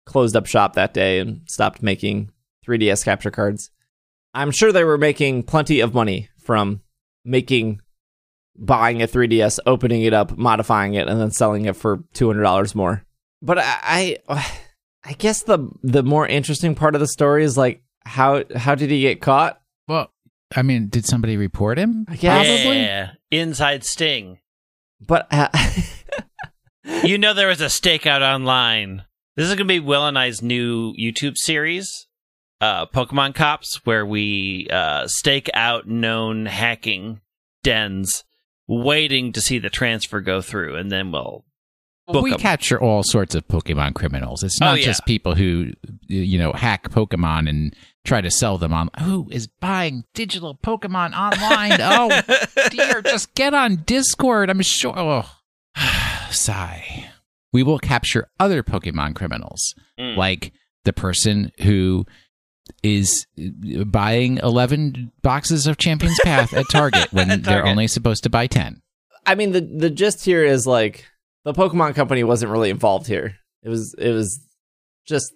closed up shop that day and stopped making 3DS capture cards. I'm sure they were making plenty of money from buying a 3DS, opening it up, modifying it, and then selling it for $200 more. But I guess the more interesting part of the story is like how did he get caught? Well, I mean, did somebody report him? I guess. Yeah, inside sting. But you know, there was a stakeout online. This is going to be Will and I's new YouTube series, Pokemon Cops, where we stake out known hacking dens, waiting to see the transfer go through, and then we'll book them. Capture all sorts of Pokemon criminals. It's not just people who, you know, hack Pokemon and try to sell them on. Who is buying digital Pokemon online? Oh, dear. Just get on Discord. I'm sure. Oh. Sigh. We will capture other Pokemon criminals, like the person who is buying 11 boxes of Champion's Path at Target when they're only supposed to buy 10. I mean, the gist here is like the Pokemon Company wasn't really involved here. It was just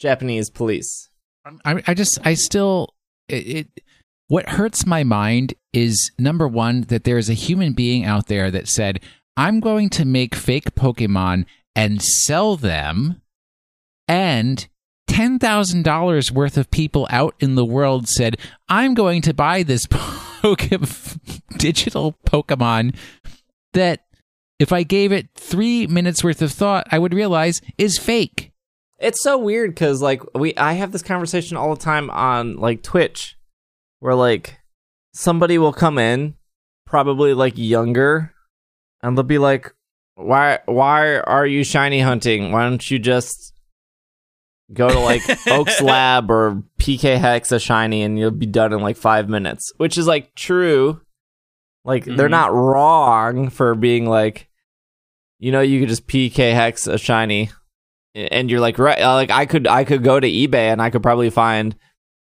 Japanese police. What hurts my mind is, number one, that there is a human being out there that said, I'm going to make fake Pokemon and sell them, and $10,000 worth of people out in the world said, I'm going to buy this digital Pokemon that if I gave it 3 minutes worth of thought, I would realize is fake. It's so weird because, like, I have this conversation all the time on, like, Twitch where, like, somebody will come in, probably, like, younger, and they'll be like, why are you shiny hunting? Why don't you just go to, like, Oak's Lab or PK Hex a shiny and you'll be done in, like, 5 minutes? Which is, like, true. Like, they're not wrong for being like, you know, you could just PK Hex a shiny. And you're like, right, like I could go to eBay and I could probably find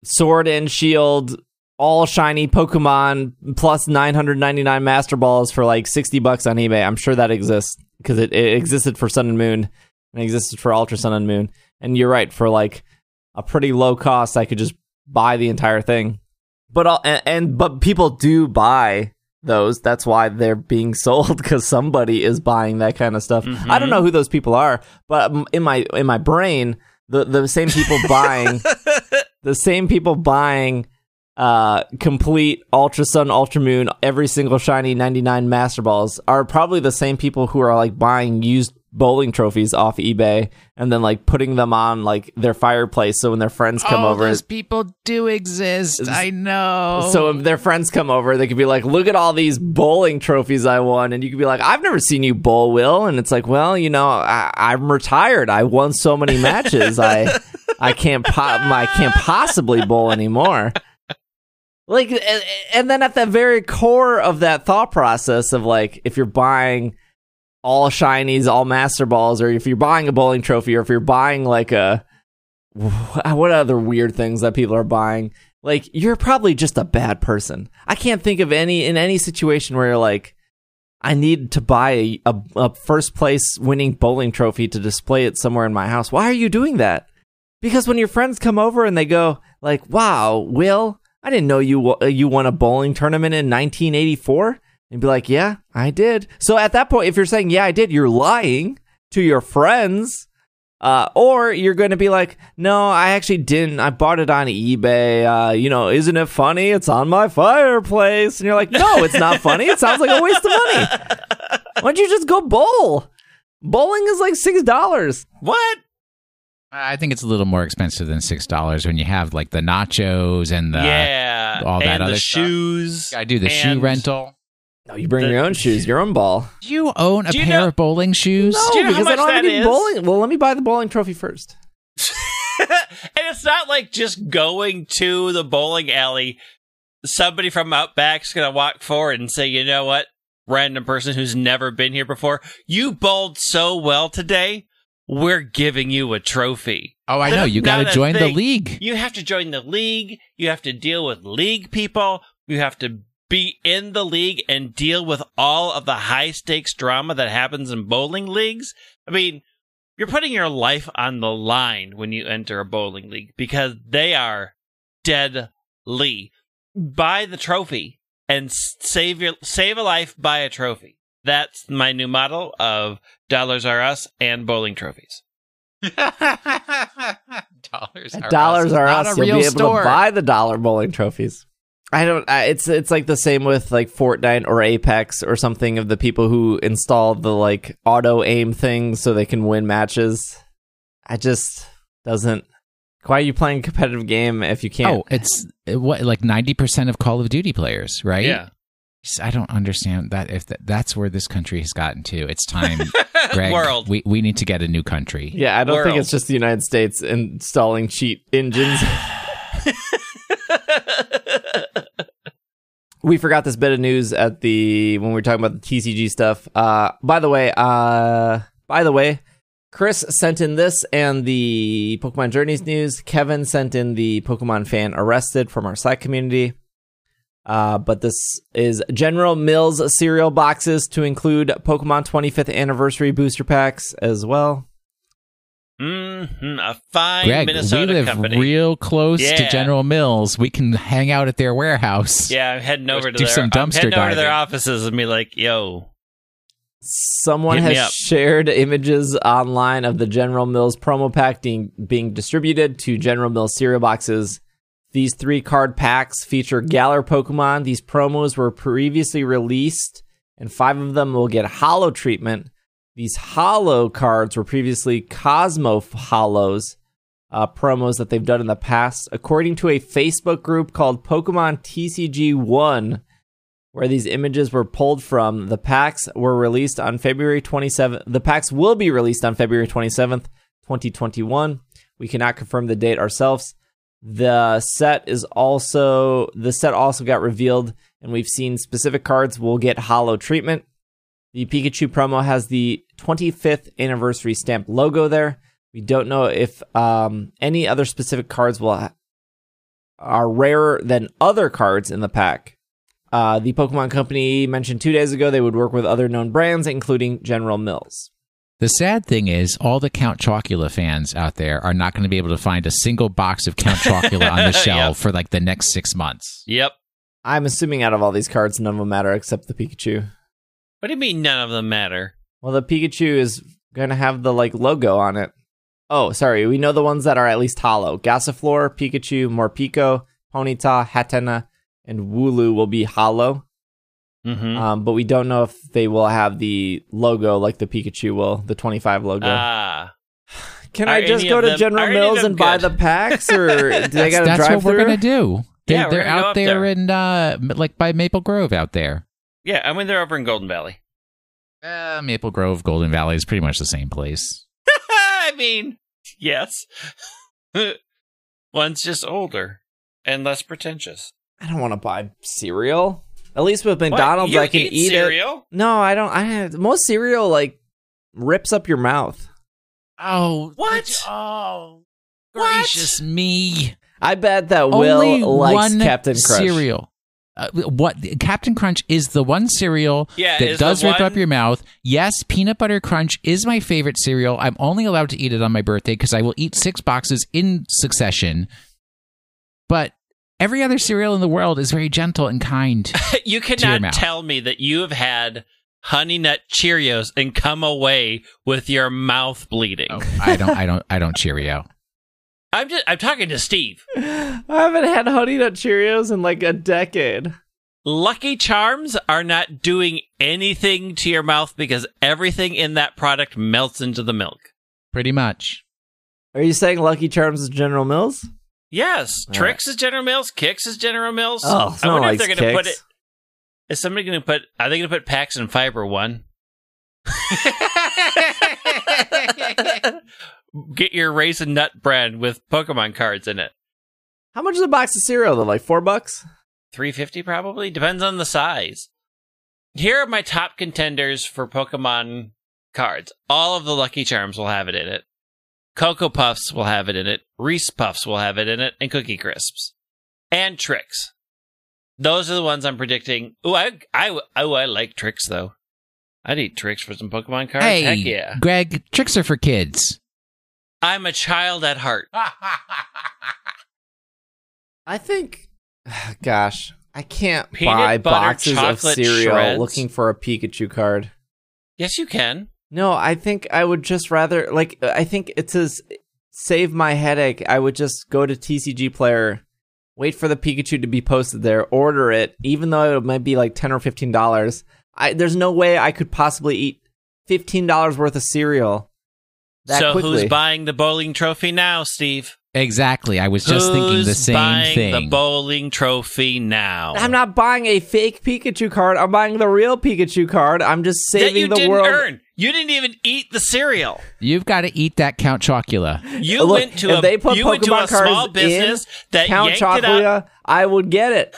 Sword and Shield, all shiny Pokemon plus 999 Master Balls for like $60 on eBay. I'm sure that exists because it existed for Sun and Moon and existed for Ultra Sun and Moon. And you're right, for like a pretty low cost, I could just buy the entire thing. But but people do buy those. That's why they're being sold, because somebody is buying that kind of stuff. Mm-hmm. I don't know who those people are, but in my brain, the same people buying complete Ultra Sun, Ultra Moon, every single shiny 99 Master Balls are probably the same people who are like buying used bowling trophies off eBay and then like putting them on like their fireplace, so when their friends come over, those people do exist. I know. So if their friends come over, they could be like, look at all these bowling trophies I won, and you could be like, I've never seen you bowl, Will. And it's like, well, you know, I'm retired, I won so many matches, I can't possibly bowl anymore. Like, and then at the very core of that thought process of like, if you're buying all shinies, all Master Balls, or if you're buying a bowling trophy, or if you're buying like what other weird things that people are buying, like, you're probably just a bad person. I can't think of any situation where you're like, I need to buy a first place winning bowling trophy to display it somewhere in my house. Why are you doing that? Because when your friends come over and they go like, wow, Will, I didn't know you won a bowling tournament in 1984. And be like, yeah, I did. So at that point, if you're saying, yeah, I did, you're lying to your friends. Or you're going to be like, no, I actually didn't. I bought it on eBay. You know, isn't it funny? It's on my fireplace. And you're like, no, it's not funny. It sounds like a waste of money. Why don't you just go bowl? Bowling is like $6. What? I think it's a little more expensive than $6 when you have like the nachos and the all that and other the shoes. Stuff. I do the shoe rental. No, you bring your own shoes, your own ball. Do you own a pair of bowling shoes? No, do you know because I don't want to be bowling. Well, let me buy the bowling trophy first. And it's not like just going to the bowling alley. Somebody from out back's gonna walk forward and say, "You know what? Random person who's never been here before, you bowled so well today. We're giving you a trophy." Oh, I know. You got to join the league. You have to join the league. You have to deal with league people. You have to be in the league and deal with all of the high stakes drama that happens in bowling leagues. I mean, you're putting your life on the line when you enter a bowling league because they are deadly. Buy the trophy and save a life, buy a trophy. That's my new model of Dollars R Us and bowling trophies. Dollars R Us. You'll be able to buy the dollar bowling trophies. I don't. It's like the same with like Fortnite or Apex or something of the people who install the like auto aim things so they can win matches. I just doesn't. Why are you playing a competitive game if you can't? Oh, it's what like 90% of Call of Duty players, right? Yeah. I don't understand that. If that's where this country has gotten to, it's time, Greg. World, we need to get a new country. Yeah, I don't think it's just the United States installing cheat engines. We forgot this bit of news at the when we were talking about the TCG stuff. By the way, Chris sent in this and the Pokemon Journeys news. Kevin sent in the Pokemon fan arrested from our Slack community. But this is General Mills cereal boxes to include Pokemon 25th anniversary booster packs as well. Mm-hmm. A fine Greg, Minnesota company. Greg, we live real close to General Mills. We can hang out at their warehouse. Yeah, I'm heading over to their offices and be like, yo. Someone has shared images online of the General Mills promo pack being distributed to General Mills cereal boxes. These 3 card packs feature Galar Pokemon. These promos were previously released, and 5 of them will get holo treatment. These holo cards were previously Cosmo holos, promos that they've done in the past. According to a Facebook group called Pokemon TCG1, where these images were pulled from, the packs were released on February 27th. The packs will be released on February 27th, 2021. We cannot confirm the date ourselves. The set also got revealed, and we've seen specific cards will get holo treatment. The Pikachu promo has the 25th anniversary stamp logo there. We don't know if any other specific cards are rarer than other cards in the pack. The Pokemon Company mentioned 2 days ago they would work with other known brands, including General Mills. The sad thing is, all the Count Chocula fans out there are not going to be able to find a single box of Count Chocula on the shelf for like the next 6 months. Yep. I'm assuming out of all these cards, none of them matter except the Pikachu. What do you mean none of them matter? Well, the Pikachu is going to have the like logo on it. Oh, sorry. We know the ones that are at least hollow. Gossifleur, Pikachu, Morpeko, Ponyta, Hatena, and Wooloo will be hollow. Mm-hmm. But we don't know if they will have the logo like the Pikachu will, the 25 logo. Can I just go to General Mills and buy the packs, or do they got to drive through? That's what we're going to do. They're out there in, like, by Maple Grove out there. Yeah, I mean, they're over in Golden Valley. Maple Grove, Golden Valley is pretty much the same place. I mean, yes. One's just older and less pretentious. I don't want to buy cereal. At least with McDonald's, I can eat cereal? It. No, I don't. Most cereal like rips up your mouth. Oh, what? Oh, gracious me! I bet that only Will likes one Captain Crunch cereal. What Captain Crunch is the one cereal that does rip up your mouth. Yes, Peanut Butter Crunch is my favorite cereal. I'm only allowed to eat it on my birthday because I will eat 6 boxes in succession. But every other cereal in the world is very gentle and kind. You cannot tell me that you have had Honey Nut Cheerios and come away with your mouth bleeding. Oh, I don't Cheerio. I'm talking to Steve. I haven't had Honey Nut Cheerios in like a decade. Lucky Charms are not doing anything to your mouth because everything in that product melts into the milk. Pretty much. Are you saying Lucky Charms is General Mills? Yes. Tricks is General Mills. Kicks is General Mills. Oh, I wonder if they're going to put it. Is somebody going to put? Are they going to put Pax and Fiber One? Get your Raisin Nut brand with Pokemon cards in it. How much is a box of cereal though? Like $4? $3.50 probably. Depends on the size. Here are my top contenders for Pokemon cards. All of the Lucky Charms will have it in it. Cocoa Puffs will have it in it. Reese Puffs will have it in it. And Cookie Crisps. And Tricks. Those are the ones I'm predicting. Ooh, I like Tricks though. I'd eat Tricks for some Pokemon cards. Hey, heck yeah. Greg, Tricks are for kids. I'm a child at heart. I think, gosh, I can't buy boxes of cereal shreds. Looking for a Pikachu card. Yes, you can. No, I think I would just rather, like, I think it says save my headache. I would just go to TCG Player, wait for the Pikachu to be posted there, order it, even though it might be like $10 or $15. There's no way I could possibly eat $15 worth of cereal that quickly. Who's buying the bowling trophy now, Steve? Exactly. I was just thinking the same thing. Who's buying the bowling trophy now? I'm not buying a fake Pikachu card. I'm buying the real Pikachu card. I'm just saving the world. You didn't even eat the cereal. You've got to eat that Count Chocula. You went to a small business that Count Chocula, I would get it.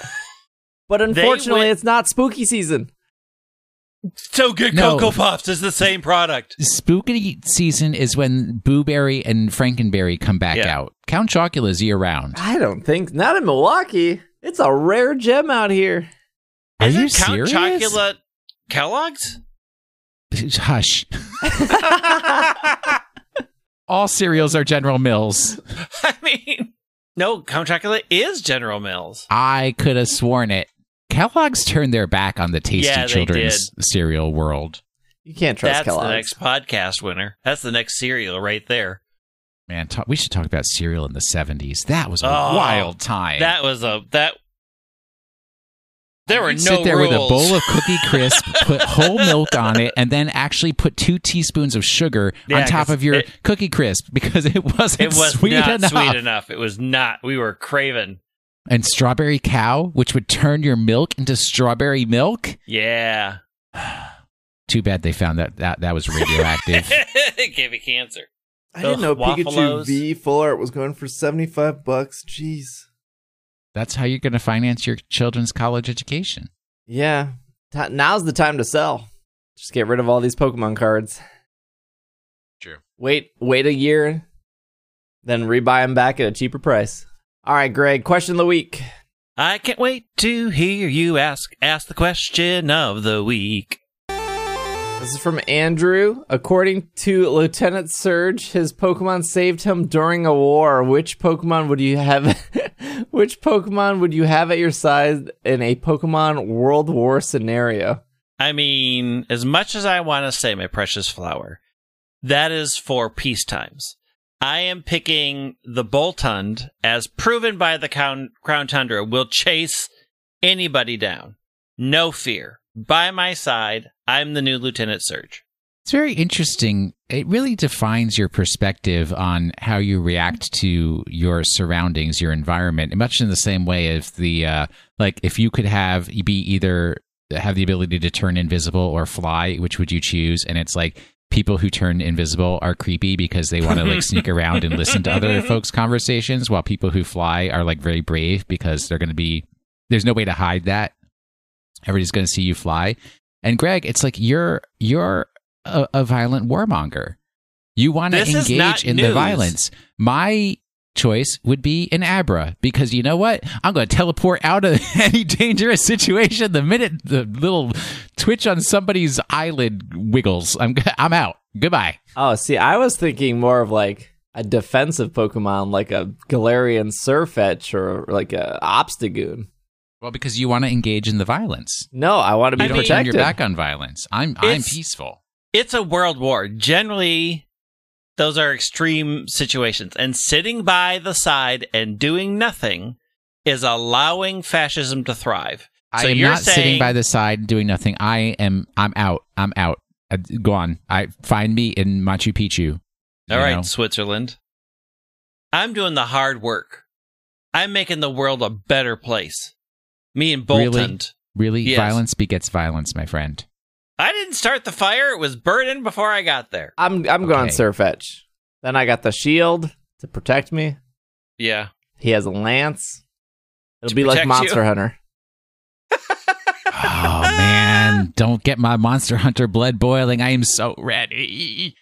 But unfortunately, it's not spooky season. So good Cocoa Puffs is the same product. Spooky season is when Booberry and Frankenberry come back out. Count Chocula is year-round. I don't think... Not in Milwaukee. It's a rare gem out here. Isn't you Count serious? Chocula Kellogg's? Hush. All cereals are General Mills. I mean... No, Count Chocula is General Mills. I could have sworn it. Kellogg's turned their back on the tasty children's cereal world. You can't trust Kellogg's. That's the next podcast winner. That's the next cereal right there. Man, we should talk about cereal in the 70s. That was a wild time. That was a... There were no rules. Sit there with a bowl of Cookie Crisp, put whole milk on it, and then actually put 2 teaspoons of sugar on top of your Cookie Crisp because it was not sweet enough. It was not. We were craving. And Strawberry Cow, which would turn your milk into strawberry milk? Yeah. Too bad they found that was radioactive. It gave me cancer. I didn't know Pikachu V Full Art was going for $75. Jeez. That's how you're going to finance your children's college education. Yeah. Now's the time to sell. Just get rid of all these Pokemon cards. True. Wait a year, then rebuy them back at a cheaper price. All right, Greg, question of the week. I can't wait to hear you ask the question of the week. This is from Andrew. According to Lieutenant Surge, his Pokemon saved him during a war. Which Pokemon would you have at your side in a Pokemon World War scenario? I mean, as much as I want to say my precious flower, that is for peacetimes. I am picking the Boltund, as proven by the Crown Tundra, will chase anybody down. No fear. By my side, I'm the new Lieutenant Surge. It's very interesting. It really defines your perspective on how you react to your surroundings, your environment, much in the same way as if you could have the ability to turn invisible or fly, which would you choose? And it's like, people who turn invisible are creepy because they want to sneak around and listen to other folks' conversations, while people who fly are very brave because they're going to be, there's no way to hide that. Everybody's going to see you fly. And Greg, it's like you're a violent warmonger. You want to engage in the violence. My choice would be an Abra, because you know what? I'm going to teleport out of any dangerous situation the minute the little twitch on somebody's eyelid wiggles. I'm out. Goodbye. Oh, see, I was thinking more of like a defensive Pokemon, like a Galarian Sirfetch or like a Obstagoon. Well, because you want to engage in the violence. No, I want to be protected. Turn your back on violence. I'm peaceful. It's a world war. Generally, those are extreme situations. And sitting by the side and doing nothing is allowing fascism to thrive. So you're not saying, sitting by the side and doing nothing. I'm out. I'm out. Go on. Find me in Machu Picchu. All right, Switzerland. I'm doing the hard work. I'm making the world a better place. Me and Bolton. Really? Yes. Violence begets violence, my friend. I didn't start the fire. It was burning before I got there. I'm going Sirfetch. Then I got the shield to protect me. Yeah. He has a lance. It'll be like Monster Hunter. Oh, man. Don't get my Monster Hunter blood boiling. I am so ready.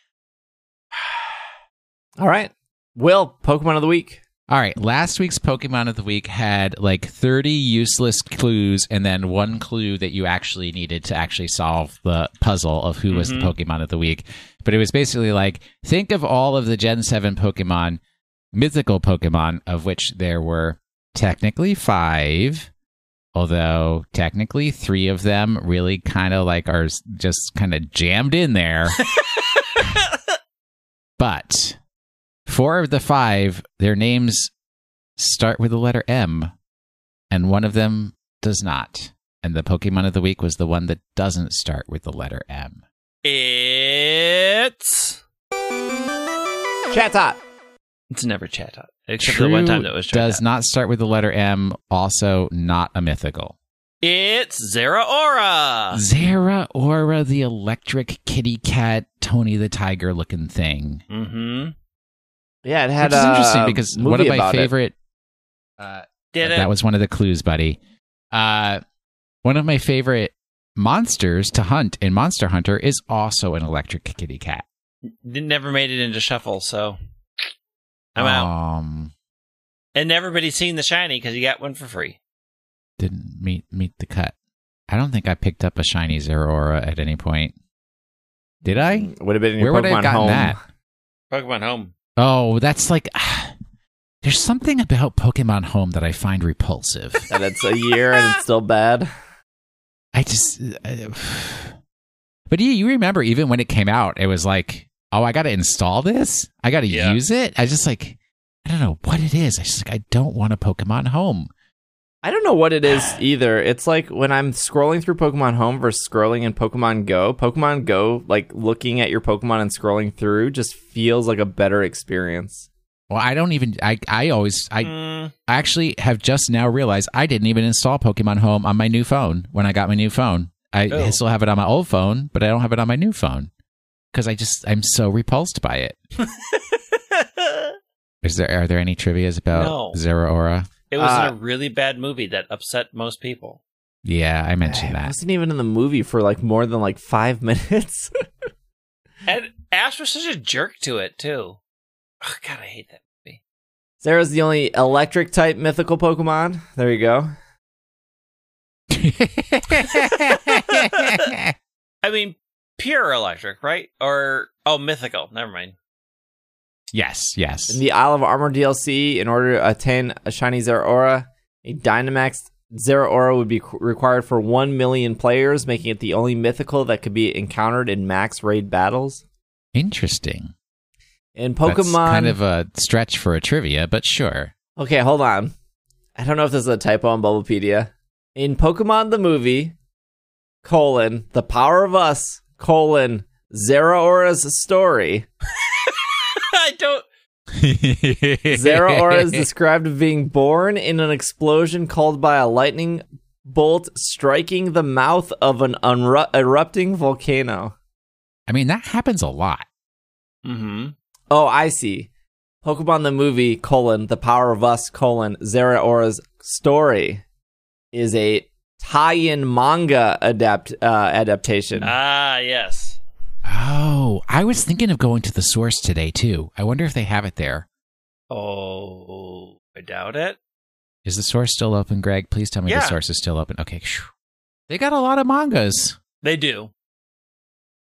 All right. Will, Pokemon of the Week. All right. Last week's Pokemon of the Week had like 30 useless clues and then one clue that you actually needed to actually solve the puzzle of who was the Pokemon of the Week. But it was basically like, think of all of the Gen 7 Pokemon, mythical Pokemon, of which there were technically 5, although technically 3 of them really kind of like are just kind of jammed in there. But 4 of the 5, their names start with the letter M, and one of them does not. And the Pokemon of the Week was the one that doesn't start with the letter M. It's Chatot. It's never Chatot. Except for the one time that was Chatot. Does not start with the letter M, also not a mythical. It's Zeraora. Zeraora, the electric kitty cat, Tony the Tiger looking thing. Mm-hmm. Yeah, it had a movie about it. Which is interesting because one of my favorite... That was one of the clues, buddy. One of my favorite monsters to hunt in Monster Hunter is also an electric kitty cat. Never made it into Shuffle, so I'm out. And everybody's seen the shiny because you got one for free. Didn't meet the cut. I don't think I picked up a shiny Zeraora at any point. Did I? Would have been in your Pokemon Home. That? Pokemon Home. Oh, that's like... there's something about Pokemon Home that I find repulsive. And it's a year and it's still bad. I just... but you remember, even when it came out, it was like, oh, I got to install this? I got to use it? I just like... I don't know what it is. I just like, I don't want a Pokemon Home. I don't know what it is either. It's like when I'm scrolling through Pokemon Home versus scrolling in Pokemon Go. Pokemon Go, like looking at your Pokemon and scrolling through, just feels like a better experience. Well, I don't even. I actually have just now realized I didn't even install Pokemon Home on my new phone when I got my new phone. I still have it on my old phone, but I don't have it on my new phone because I'm so repulsed by it. Are there any trivias about Zeraora? It was in a really bad movie that upset most people. Yeah, I mentioned that. It wasn't even in the movie for like more than like 5 minutes. And Ash was such a jerk to it, too. Oh, God, I hate that movie. Zera's the only electric type mythical Pokemon. There you go. I mean, pure electric, right? Or mythical. Never mind. Yes. In the Isle of Armor DLC, in order to attain a shiny Zeraora, a Dynamax Zeraora would be required for 1 million players, making it the only mythical that could be encountered in max raid battles. Interesting. In Pokemon... That's kind of a stretch for a trivia, but sure. Okay, hold on. I don't know if this is a typo on Bulbapedia. In Pokemon the movie, the power of us, Zeraora's story... I don't. Zeraora is described as being born in an explosion called by a lightning bolt striking the mouth of an erupting volcano. I mean, that happens a lot. Mm-hmm. Oh, I see. Pokemon the movie, the power of us, Zeraora's story is a tie-in manga adaptation. Ah, yes. Oh, I was thinking of going to the source today, too. I wonder if they have it there. Oh, I doubt it. Is the source still open, Greg? Please tell me the source is still open. Okay. They got a lot of mangas. They do.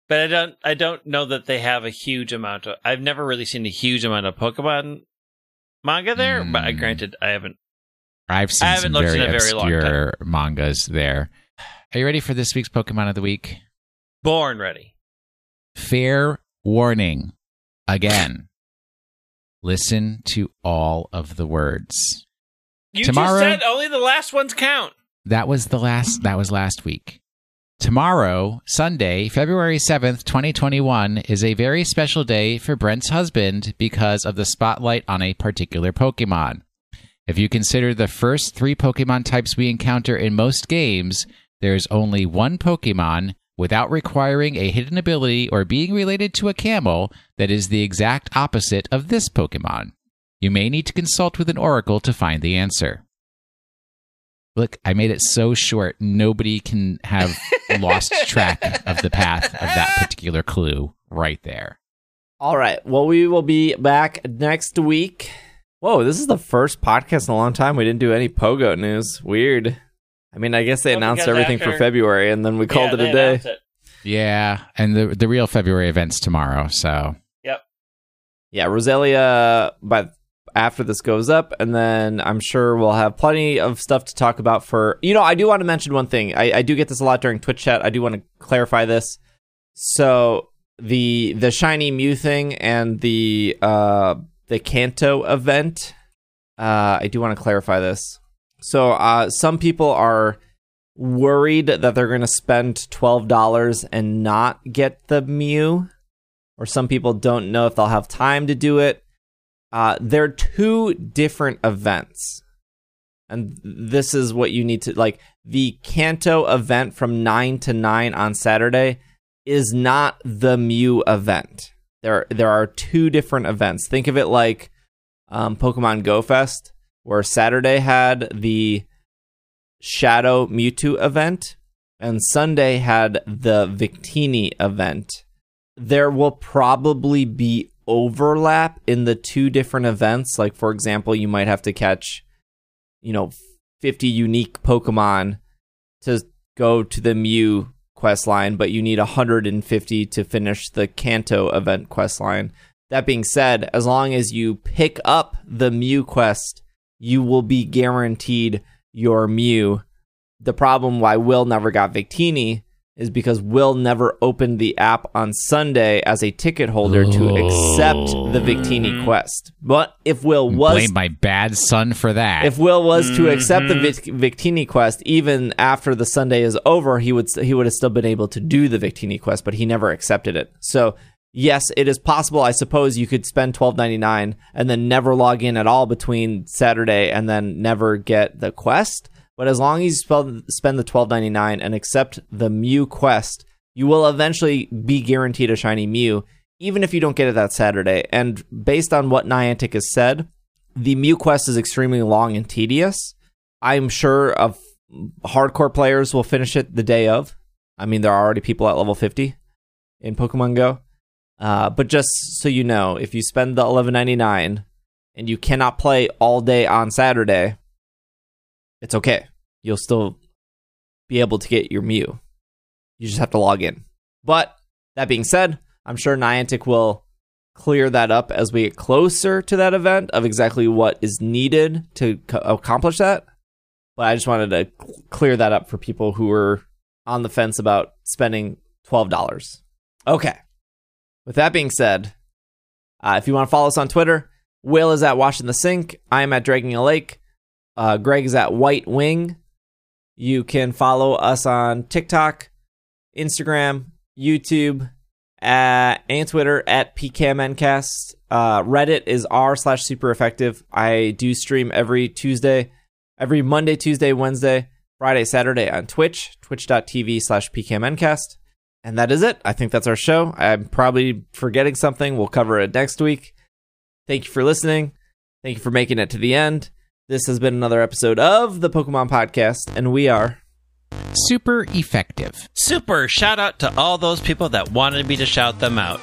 But I don't know that they have a huge amount of... I've never really seen a huge amount of Pokemon manga there, but granted, I haven't... I haven't looked at a very long time. Obscure mangas there. Are you ready for this week's Pokemon of the Week? Born ready. Fair warning. Again, listen to all of the words. You just said only the last ones count. That was last week. Tomorrow, Sunday, February 7th, 2021, is a very special day for Brent's husband because of the spotlight on a particular Pokemon. If you consider the first three Pokemon types we encounter in most games, there is only one Pokemon, without requiring a hidden ability or being related to a camel, that is the exact opposite of this Pokemon. You may need to consult with an oracle to find the answer. Look, I made it so short, nobody can have lost track of the path of that particular clue right there. All right. Well, we will be back next week. Whoa, this is the first podcast in a long time. We didn't do any Pogo news. Weird. I mean, I guess they announced everything for February, and then we called it a day. Yeah, and the real February event's tomorrow, so. Yep. Yeah, Roselia, after this goes up, and then I'm sure we'll have plenty of stuff to talk about for... You know, I do want to mention one thing. I do get this a lot during Twitch chat. I do want to clarify this. So, the shiny Mew thing and the Kanto event, I do want to clarify this. So, some people are worried that they're going to spend $12 and not get the Mew, or some people don't know if they'll have time to do it. They're two different events, and this is what you need to, like, the Kanto event from 9 to 9 on Saturday is not the Mew event. There are two different events. Think of it like Pokemon Go Fest, where Saturday had the Shadow Mewtwo event, and Sunday had the Victini event. There will probably be overlap in the two different events. Like, for example, you might have to catch, 50 unique Pokemon to go to the Mew quest line, but you need 150 to finish the Kanto event quest line. That being said, as long as you pick up the Mew quest, you will be guaranteed your Mew. The problem why Will never got Victini is because Will never opened the app on Sunday as a ticket holder to accept the Victini quest. But if Will was... Blame my bad son for that. If Will was to accept the Victini quest, even after the Sunday is over, he would have still been able to do the Victini quest, but he never accepted it. So, yes, it is possible, I suppose, you could spend $12.99 and then never log in at all between Saturday and then never get the quest. But as long as you spend the $12.99 and accept the Mew quest, you will eventually be guaranteed a shiny Mew, even if you don't get it that Saturday. And based on what Niantic has said, the Mew quest is extremely long and tedious. I'm sure of hardcore players will finish it the day of. I mean, there are already people at level 50 in Pokemon Go. But just so you know, if you spend the $11.99 and you cannot play all day on Saturday, it's okay. You'll still be able to get your Mew. You just have to log in. But that being said, I'm sure Niantic will clear that up as we get closer to that event of exactly what is needed to accomplish that. But I just wanted to clear that up for people who were on the fence about spending $12. Okay. With that being said, if you want to follow us on Twitter, Will is at Washing the Sink. I am at Dragging a Lake. Greg is at White Wing. You can follow us on TikTok, Instagram, YouTube, and Twitter at PKMNcast. Reddit is r/super effective. I do stream every Monday, Tuesday, Wednesday, Friday, Saturday on Twitch, twitch.tv/PKMNcast. And that is it. I think that's our show. I'm probably forgetting something. We'll cover it next week. Thank you for listening. Thank you for making it to the end. This has been another episode of the Pokemon Podcast, and we are... super effective. Super! Shout out to all those people that wanted me to shout them out.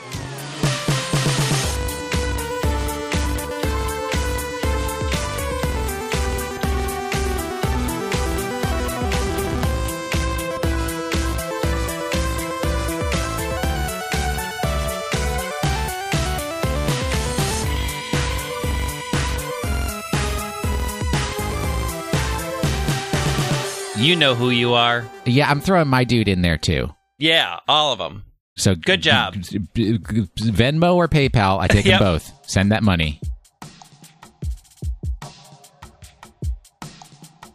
You know who you are. Yeah, I'm throwing my dude in there, too. Yeah, all of them. So good job. Venmo or PayPal, I take them both. Send that money.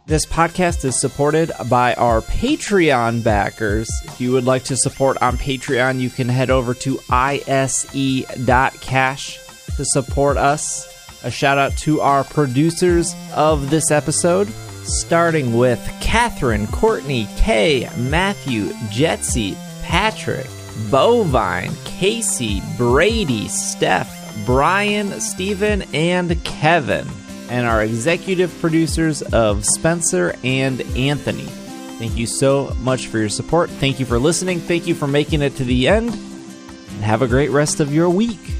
This podcast is supported by our Patreon backers. If you would like to support on Patreon, you can head over to ise.cash to support us. A shout out to our producers of this episode, starting with Catherine, Courtney, Kay, Matthew, Jetsy, Patrick, Bovine, Casey, Brady, Steph, Brian, Steven, and Kevin, and our executive producers of Spencer and Anthony. Thank you so much for your support. Thank you for listening. Thank you for making it to the end. And have a great rest of your week.